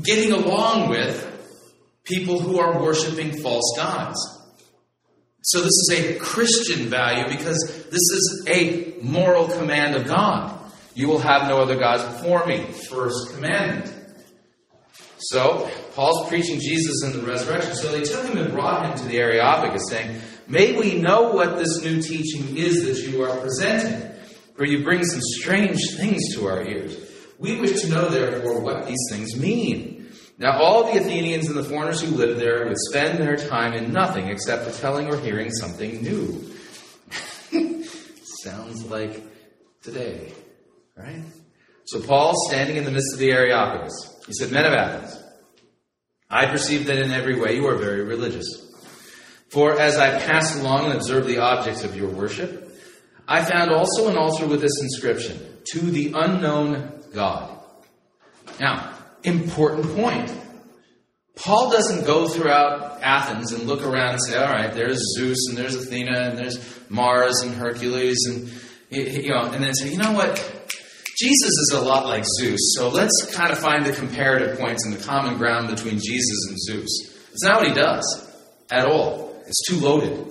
getting along with people who are worshiping false gods. So this is a Christian value because this is a moral command of God. You will have no other gods before me. First commandment. So, Paul's preaching Jesus and the resurrection. So they took him and brought him to the Areopagus, saying, "May we know what this new teaching is that you are presenting, for you bring some strange things to our ears. We wish to know, therefore, what these things mean." Now all the Athenians and the foreigners who lived there would spend their time in nothing except for telling or hearing something new. Sounds like today, right? So Paul, standing in the midst of the Areopagus, he said, "Men of Athens, I perceive that in every way you are very religious. For as I passed along and observed the objects of your worship, I found also an altar with this inscription, 'To the unknown God.'" Now, important point. Paul doesn't go throughout Athens and look around and say, "All right, there's Zeus and there's Athena and there's Mars and Hercules," and you know, and then say, "You know what? Jesus is a lot like Zeus, so let's kind of find the comparative points and the common ground between Jesus and Zeus." It's not what he does at all. It's too loaded.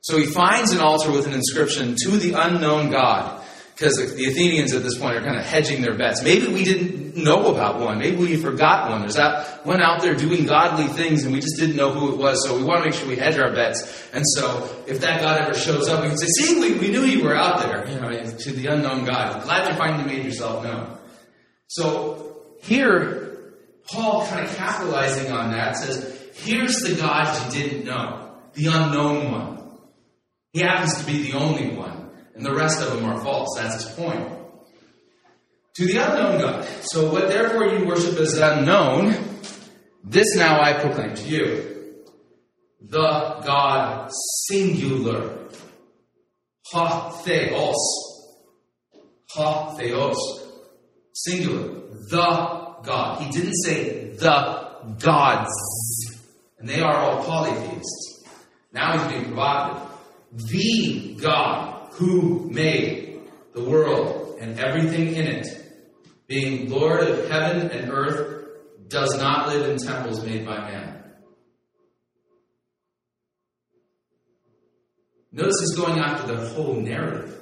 So he finds an altar with an inscription, "To the unknown God," because the Athenians at this point are kind of hedging their bets. Maybe we didn't know about one. Maybe we forgot one. There's that one out there doing godly things, and we just didn't know who it was, so we want to make sure we hedge our bets. And so if that God ever shows up, we can say, "See, we, we knew you were out there," you know, to the unknown God. Glad you finally made yourself known. So here, Paul, kind of capitalizing on that, says, here's the God you didn't know. the unknown one. He happens to be the only one, and the rest of them are false. That's his point. To the unknown God. So what therefore you worship as unknown, this now I proclaim to you. The God singular. Ha theos. Ha theos. Singular. The God. He didn't say the gods. And they are all polytheists. Now he's being provocative. The God who made the world and everything in it, being Lord of heaven and earth, does not live in temples made by man. Notice he's going after the whole narrative.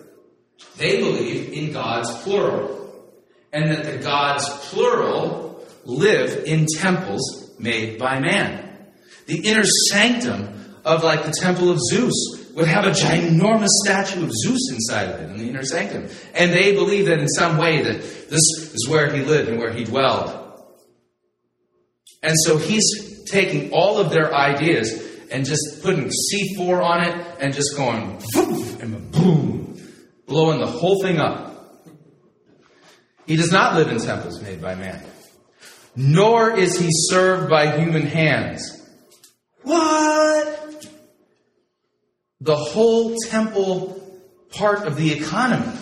They believe in gods plural, and that the gods plural live in temples made by man. The inner sanctum of, like, the temple of Zeus would have a ginormous statue of Zeus inside of it in the inner sanctum. And they believe that in some way that this is where he lived and where he dwelled. And so he's taking all of their ideas and just putting C four on it and just going boom and boom, blowing the whole thing up. He does not live in temples made by man, nor is he served by human hands. What? The whole temple part of the economy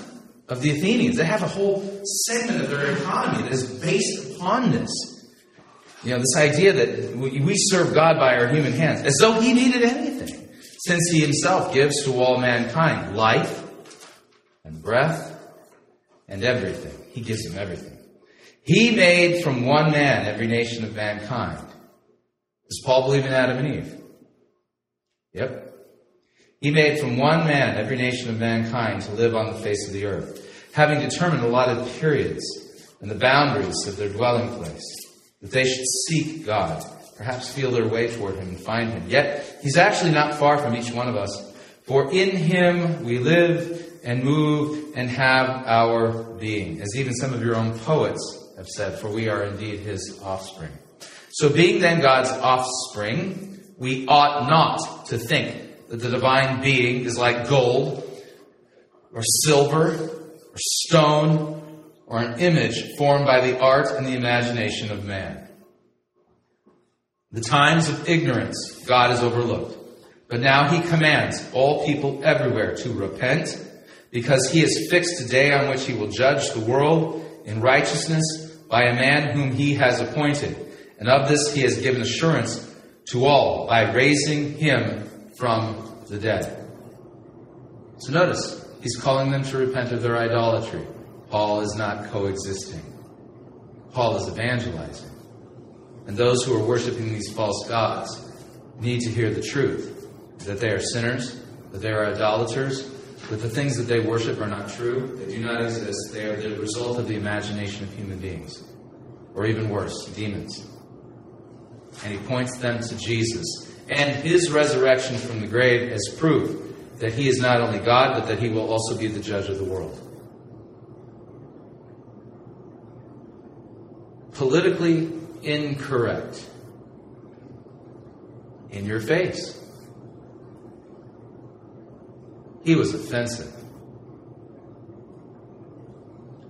of the Athenians. They have a whole segment of their economy that is based upon this. You know, this idea that we serve God by our human hands, as though he needed anything, since he himself gives to all mankind life and breath and everything. He gives them everything. He made from one man every nation of mankind. Does Paul believe in Adam and Eve? Yep. He made from one man every nation of mankind to live on the face of the earth, having determined a lot of the periods and the boundaries of their dwelling place, that they should seek God, perhaps feel their way toward him and find him. Yet he's actually not far from each one of us, for in him we live and move and have our being, as even some of your own poets have said, for we are indeed his offspring. So being then God's offspring, we ought not to think that the divine being is like gold or silver or stone or an image formed by the art and the imagination of man. The times of ignorance God has overlooked, but now he commands all people everywhere to repent, because he has fixed a day on which he will judge the world in righteousness by a man whom he has appointed, and of this he has given assurance to all by raising him from the dead. So notice, he's calling them to repent of their idolatry. Paul is not coexisting. Paul is evangelizing. And those who are worshiping these false gods need to hear the truth, that they are sinners, that they are idolaters, that the things that they worship are not true, they do not exist, they are the result of the imagination of human beings, or even worse, demons. And he points them to Jesus and his resurrection from the grave as proof that he is not only God, but that he will also be the judge of the world. Politically incorrect. In your face. He was offensive.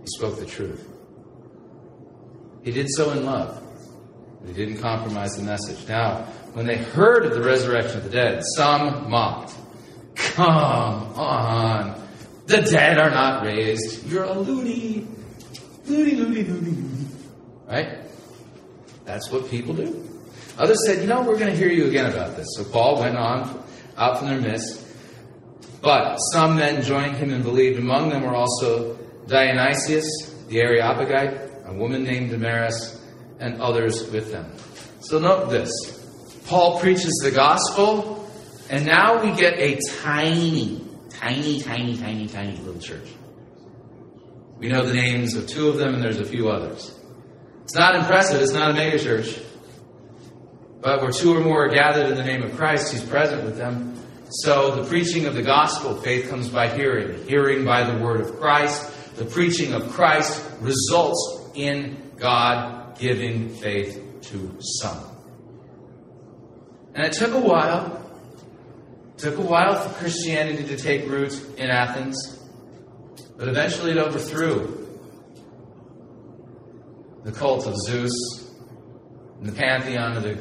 He spoke the truth. He did so in love. They didn't compromise the message. Now, when they heard of the resurrection of the dead, some mocked. Come on. The dead are not raised. You're a loony. Loony, loony, loony. Right? That's what people do. Others said, you know, we're going to hear you again about this. So Paul went on out from their midst. But some men joined him and believed. Among them were also Dionysius, the Areopagite, a woman named Damaris, and others with them. So note this. Paul preaches the gospel, and now we get a tiny, tiny, tiny, tiny, tiny little church. We know the names of two of them, and there's a few others. It's not impressive. It's not a mega church. But where two or more are gathered in the name of Christ, he's present with them. So the preaching of the gospel, faith comes by hearing. Hearing by the word of Christ. The preaching of Christ results in God giving faith to some. And it took a while, took a while for Christianity to take root in Athens, but eventually it overthrew the cult of Zeus and the pantheon of the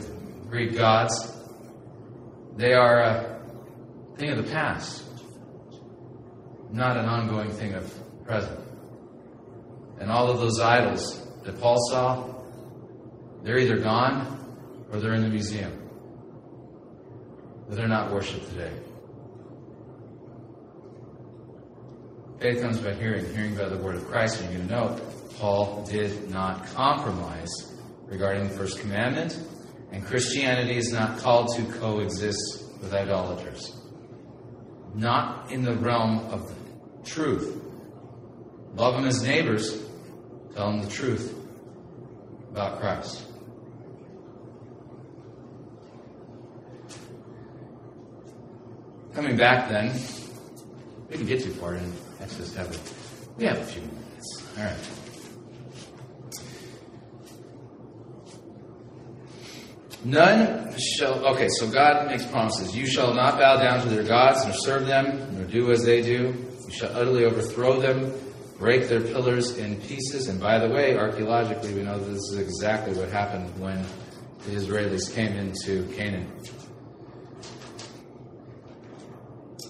Greek gods. They are a thing of the past, not an ongoing thing of present. And all of those idols that Paul saw, they're either gone or they're in the museum. But they're not worshipped today. Faith comes by hearing, hearing by the word of Christ. And you're going to know Paul did not compromise regarding the first commandment. And Christianity is not called to coexist with idolaters. Not in the realm of the truth. Love them as neighbors. Tell them the truth about Christ. Coming back then, we didn't get too far in Exodus, have a, we have a few minutes. All right. None shall, okay, so God makes promises. You shall not bow down to their gods, nor serve them, nor do as they do. You shall utterly overthrow them, break their pillars in pieces. And by the way, archaeologically, we know this is exactly what happened when the Israelis came into Canaan.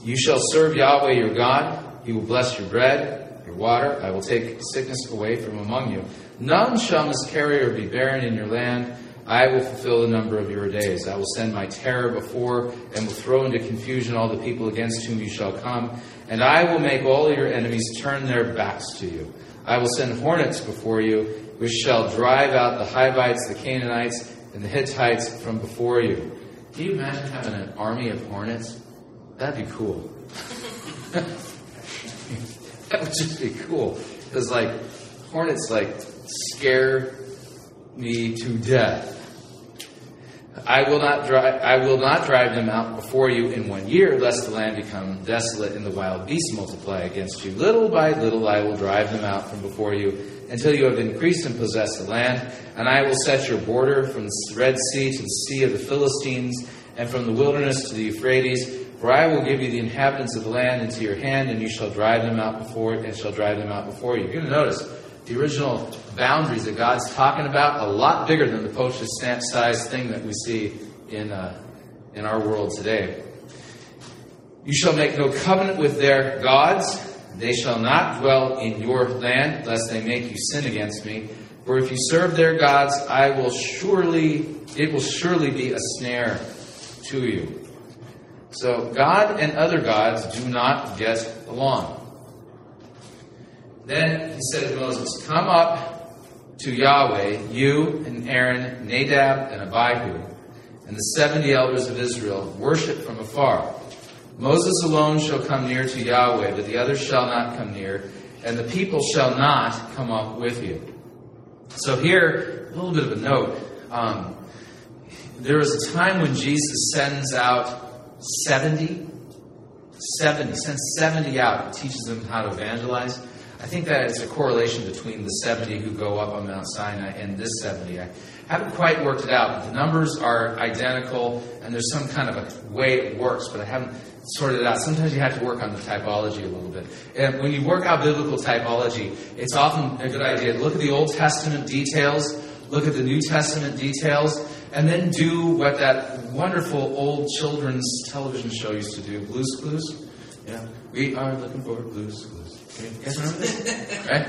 You shall serve Yahweh your God. He will bless your bread, your water. I will take sickness away from among you. None shall miscarry or be barren in your land. I will fulfill the number of your days. I will send my terror before and will throw into confusion all the people against whom you shall come. And I will make all your enemies turn their backs to you. I will send hornets before you, which shall drive out the Hivites, the Canaanites, and the Hittites from before you. Can you imagine having an army of hornets? That'd be cool. That would just be cool. Because, like, hornets, like, scare me to death. I will not drive I will not drive them out before you in one year, lest the land become desolate and the wild beasts multiply against you. Little by little I will drive them out from before you until you have increased and possessed the land, and I will set your border from the Red Sea to the Sea of the Philistines, and from the wilderness to the Euphrates, for I will give you the inhabitants of the land into your hand, and you shall drive them out before and shall drive them out before you. You're going to notice the original boundaries that God's talking about, a lot bigger than the postage stamp size thing that we see in uh, in our world today. You shall make no covenant with their gods. They shall not dwell in your land, lest they make you sin against me. For if you serve their gods, I will surely, it will surely be a snare to you. So God and other gods do not get along. Then he said to Moses, come up to Yahweh, you and Aaron, Nadab and Abihu, and the seventy elders of Israel, worship from afar. Moses alone shall come near to Yahweh, but the others shall not come near, and the people shall not come up with you. So here, a little bit of a note. Um, there was a time when Jesus sends out seventy, seventy, sends seventy out and teaches them how to evangelize. I think that it's a correlation between the seventy who go up on Mount Sinai and this seventy. I haven't quite worked it out, but the numbers are identical, and there's some kind of a way it works, but I haven't sorted it out. Sometimes you have to work on the typology a little bit. And when you work out biblical typology, it's often a good idea to look at the Old Testament details, look at the New Testament details, and then do what that wonderful old children's television show used to do, Blue's Clues. Yeah, we are looking for Blue's Clues. You guys remember this? Right?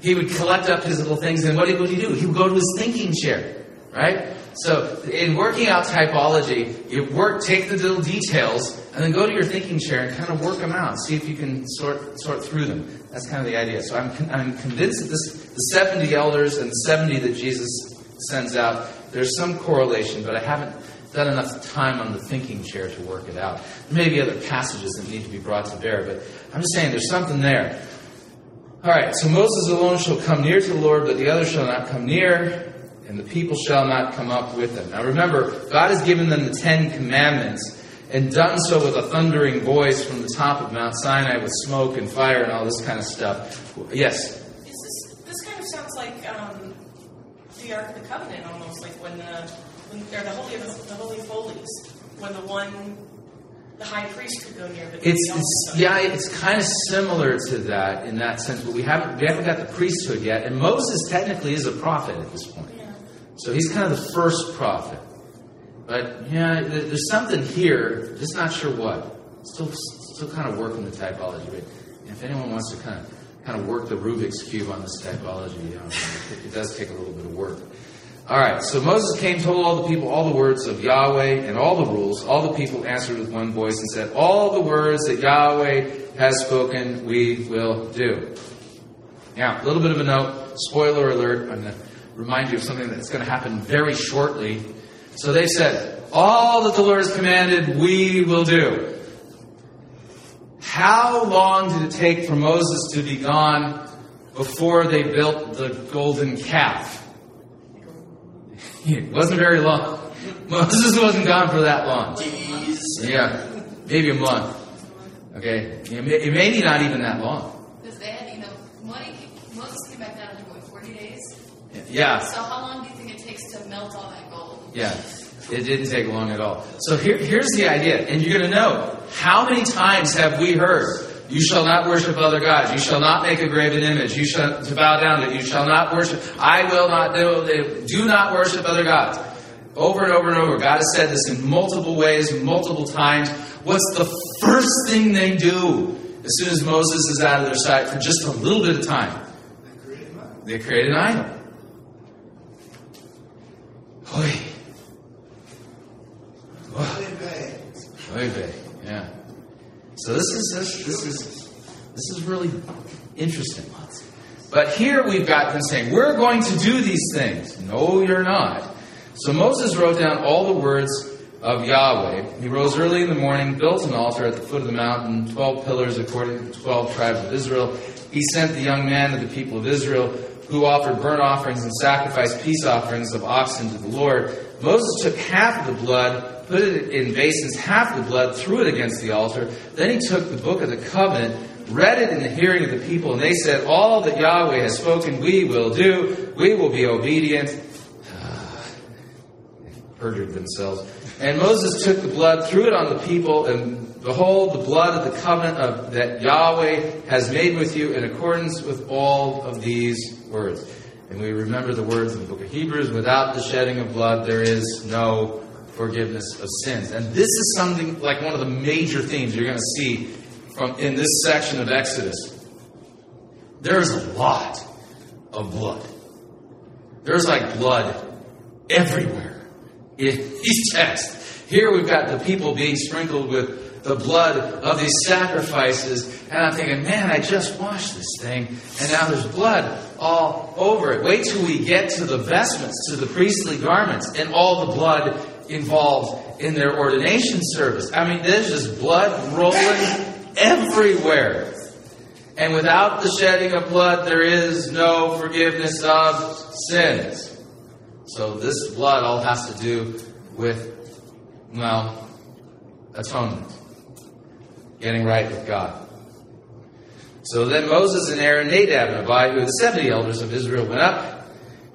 He would collect up his little things, and what would he do? He would go to his thinking chair, right? So in working out typology, you work, take the little details, and then go to your thinking chair and kind of work them out. See if you can sort sort through them. That's kind of the idea. So I'm I'm convinced that this the seventy elders and the seventy that Jesus sends out, there's some correlation, but I haven't done enough time on the thinking chair to work it out. There may be other passages that need to be brought to bear, but I'm just saying there's something there. All right, so Moses alone shall come near to the Lord, but the others shall not come near, and the people shall not come up with them. Now remember, God has given them the Ten Commandments, and done so with a thundering voice from the top of Mount Sinai with smoke and fire and all this kind of stuff. Yes? Is this, this kind of sounds like um, the Ark of the Covenant almost, like when the... They're the holy of the, the holy of holies. When the one, the high priest could go near, but it's, it's yeah, it's kind of similar to that in that sense. But we haven't we haven't got the priesthood yet, and Moses technically is a prophet at this point, yeah. So he's kind of the first prophet. But yeah, there's something here, just not sure what. Still, still kind of working the typology. But if anyone wants to kind of kind of work the Rubik's Cube on this typology, you know, it, it does take a little bit of work. All right, so Moses came, told all the people all the words of Yahweh and all the rules. All the people answered with one voice and said, all the words that Yahweh has spoken, we will do. Now, a little bit of a note, spoiler alert, I'm going to remind you of something that's going to happen very shortly. So they said, all that the Lord has commanded, we will do. How long did it take for Moses to be gone before they built the golden calf? It wasn't very long. Moses wasn't gone for that long. Jeez. Yeah, maybe a month. Okay, it may, it may be not even that long. Because they had, you know, money, Moses came back down in what, forty days? Yeah. So how long do you think it takes to melt all that gold? Yeah, it didn't take long at all. So here, here's the idea, and you're going to know, how many times have we heard, you shall not worship other gods, you shall not make a graven image, you shall to bow down to it, you shall not worship, I will not, do, do not worship other gods. Over and over and over, God has said this in multiple ways, multiple times. What's the first thing they do as soon as Moses is out of their sight for just a little bit of time? They create an idol. Oy. Oy vey. Yeah. So this is this, this is this is really interesting. But here we've got them saying, we're going to do these things. No, you're not. So Moses wrote down all the words of Yahweh. He rose early in the morning, built an altar at the foot of the mountain, twelve pillars according to the twelve tribes of Israel. He sent the young man to the people of Israel, who offered burnt offerings and sacrificed peace offerings of oxen to the Lord. Moses took half of the blood, put it in basins, half the blood, threw it against the altar. Then he took the book of the covenant, read it in the hearing of the people, and they said, all that Yahweh has spoken, we will do. We will be obedient. They perjured themselves. And Moses took the blood, threw it on the people, and behold, the blood of the covenant of, that Yahweh has made with you in accordance with all of these words. And we remember the words in the book of Hebrews, without the shedding of blood, there is no forgiveness of sins. And this is something like one of the major themes you're going to see from in this section of Exodus. There's a lot of blood. There's like blood everywhere in these texts. Here we've got the people being sprinkled with the blood of these sacrifices. And I'm thinking, man, I just washed this thing, and now there's blood all over it. Wait till we get to the vestments, to the priestly garments, and all the blood involved in their ordination service. I mean, there's just blood rolling everywhere. And without the shedding of blood, there is no forgiveness of sins. So this blood all has to do with, well, atonement. Getting right with God. So then Moses and Aaron, Nadab and Abihu, the seventy elders of Israel, went up.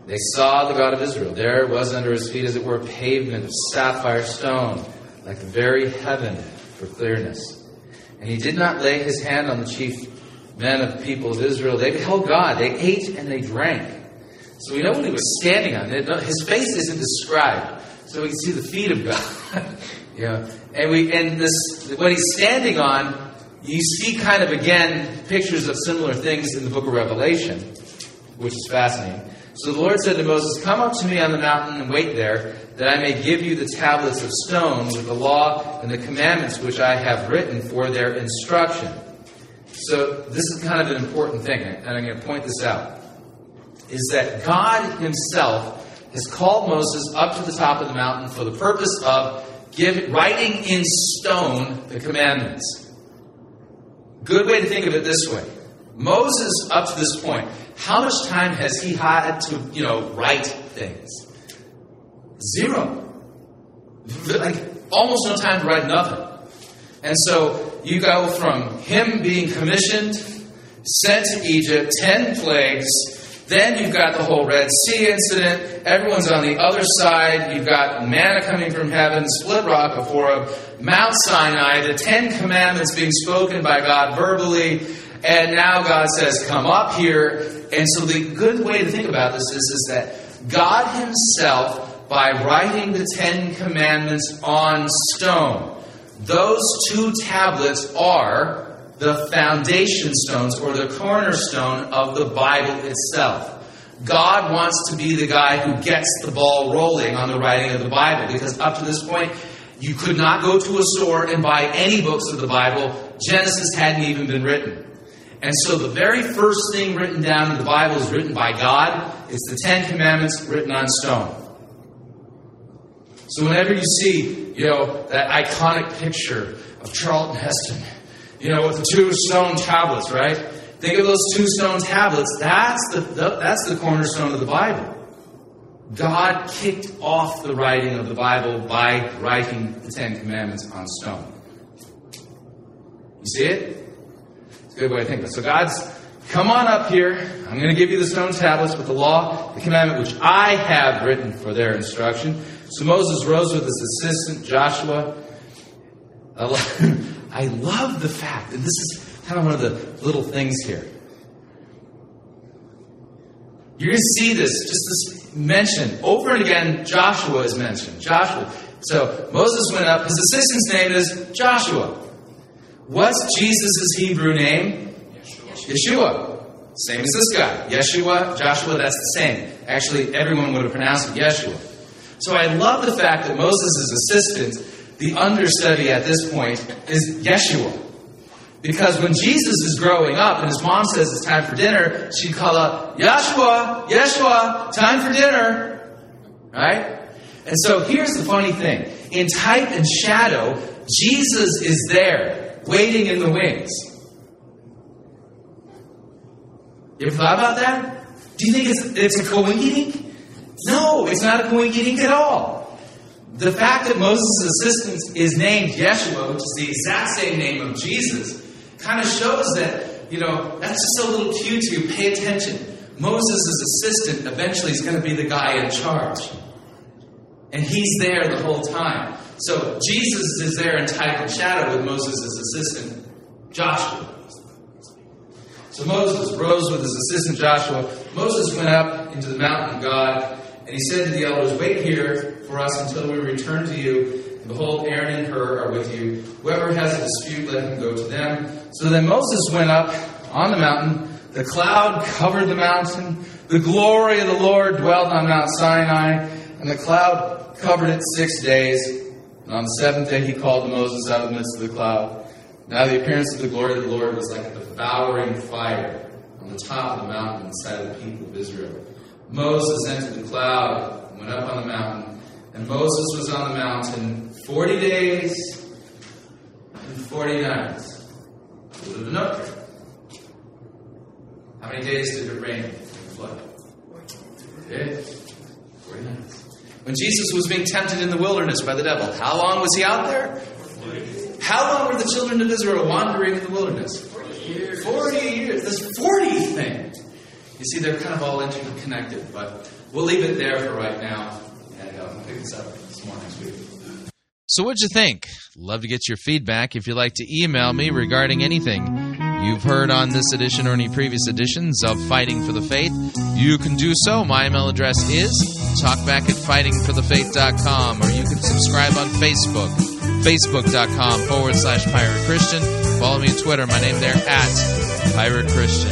They saw the God of Israel. There was under his feet, as it were, a pavement of sapphire stone, like the very heaven for clearness. And he did not lay his hand on the chief men of the people of Israel. They beheld God. They ate and they drank. So we know what he was standing on. His face isn't described. So we can see the feet of God. Yeah. And we and this what he's standing on, you see kind of again pictures of similar things in the book of Revelation, which is fascinating. So the Lord said to Moses, come up to me on the mountain and wait there, that I may give you the tablets of stone with the law and the commandments which I have written for their instruction. So this is kind of an important thing, and I'm going to point this out, is that God himself has called Moses up to the top of the mountain for the purpose of giving, writing in stone the commandments. Good way to think of it this way. Moses, up to this point, how much time has he had to, you know, write things? Zero. Like, almost no time to write nothing. And so, you go from him being commissioned, sent to Egypt, ten plagues, Then you've got the whole Red Sea incident. Everyone's on the other side. You've got manna coming from heaven, split rock before him, Mount Sinai, the Ten Commandments being spoken by God verbally. And now God says, come up here. And so the good way to think about this is, is that God himself, by writing the Ten Commandments on stone, those two tablets are the foundation stones or the cornerstone of the Bible itself. God wants to be the guy who gets the ball rolling on the writing of the Bible, because up to this point, you could not go to a store and buy any books of the Bible. Genesis hadn't even been written. And so the very first thing written down in the Bible is written by God. It's the Ten Commandments written on stone. So whenever you see, you know, that iconic picture of Charlton Heston, you know, with the two stone tablets, right? Think of those two stone tablets. That's the, the that's the cornerstone of the Bible. God kicked off the writing of the Bible by writing the Ten Commandments on stone. You see it? It's a good way to think of it. So God's, come on up here. I'm going to give you the stone tablets with the law, the commandment which I have written for their instruction. So Moses rose with his assistant, Joshua. I love the fact, and this is kind of one of the little things here. You're going to see this, just this mention. Over and again, Joshua is mentioned. Joshua. So Moses went up. His assistant's name is Joshua. What's Jesus' Hebrew name? Yeshua. Yeshua. Same as this guy. Yeshua, Joshua, that's the same. Actually, everyone would have pronounced it Yeshua. So I love the fact that Moses' assistant, the understudy at this point, is Yeshua. Because when Jesus is growing up and his mom says it's time for dinner, she'd call up, Yeshua, Yeshua, time for dinner. Right? And so here's the funny thing. In type and shadow, Jesus is there, waiting in the wings. You ever thought about that? Do you think it's, it's a coincidence? No, it's not a coincidence at all. The fact that Moses' assistant is named Yeshua, which is the exact same name of Jesus, kind of shows that, you know, that's just a little cue to pay attention. Moses' assistant eventually is going to be the guy in charge. And he's there the whole time. So Jesus is there in type and shadow with Moses' assistant, Joshua. So Moses rose with his assistant, Joshua. Moses went up into the mountain of God. And he said to the elders, wait here for us until we return to you. And behold, Aaron and Hur are with you. Whoever has a dispute, let him go to them. So then Moses went up on the mountain. The cloud covered the mountain. The glory of the Lord dwelt on Mount Sinai. And the cloud covered it six days. And on the seventh day he called to Moses out of the midst of the cloud. Now the appearance of the glory of the Lord was like a devouring fire on the top of the mountain inside the people of Israel. Moses entered the cloud, went up on the mountain, and Moses was on the mountain forty days and forty nights. How many days did it rain? Flood. Forty days, forty nights. When Jesus was being tempted in the wilderness by the devil, how long was he out there? forty days. How long were the children of Israel wandering in the wilderness? Forty years. Forty years. This forty thing. You see, they're kind of all interconnected, but we'll leave it there for right now, and um, pick this up this morning next week. So what'd you think? Love to get your feedback. If you'd like to email me regarding anything you've heard on this edition or any previous editions of Fighting for the Faith, you can do so. My email address is talkback at fighting for the faith dot com, or you can subscribe on Facebook, facebook.com forward slash Pirate Christian. Follow me on Twitter. My name there, at Pirate Christian.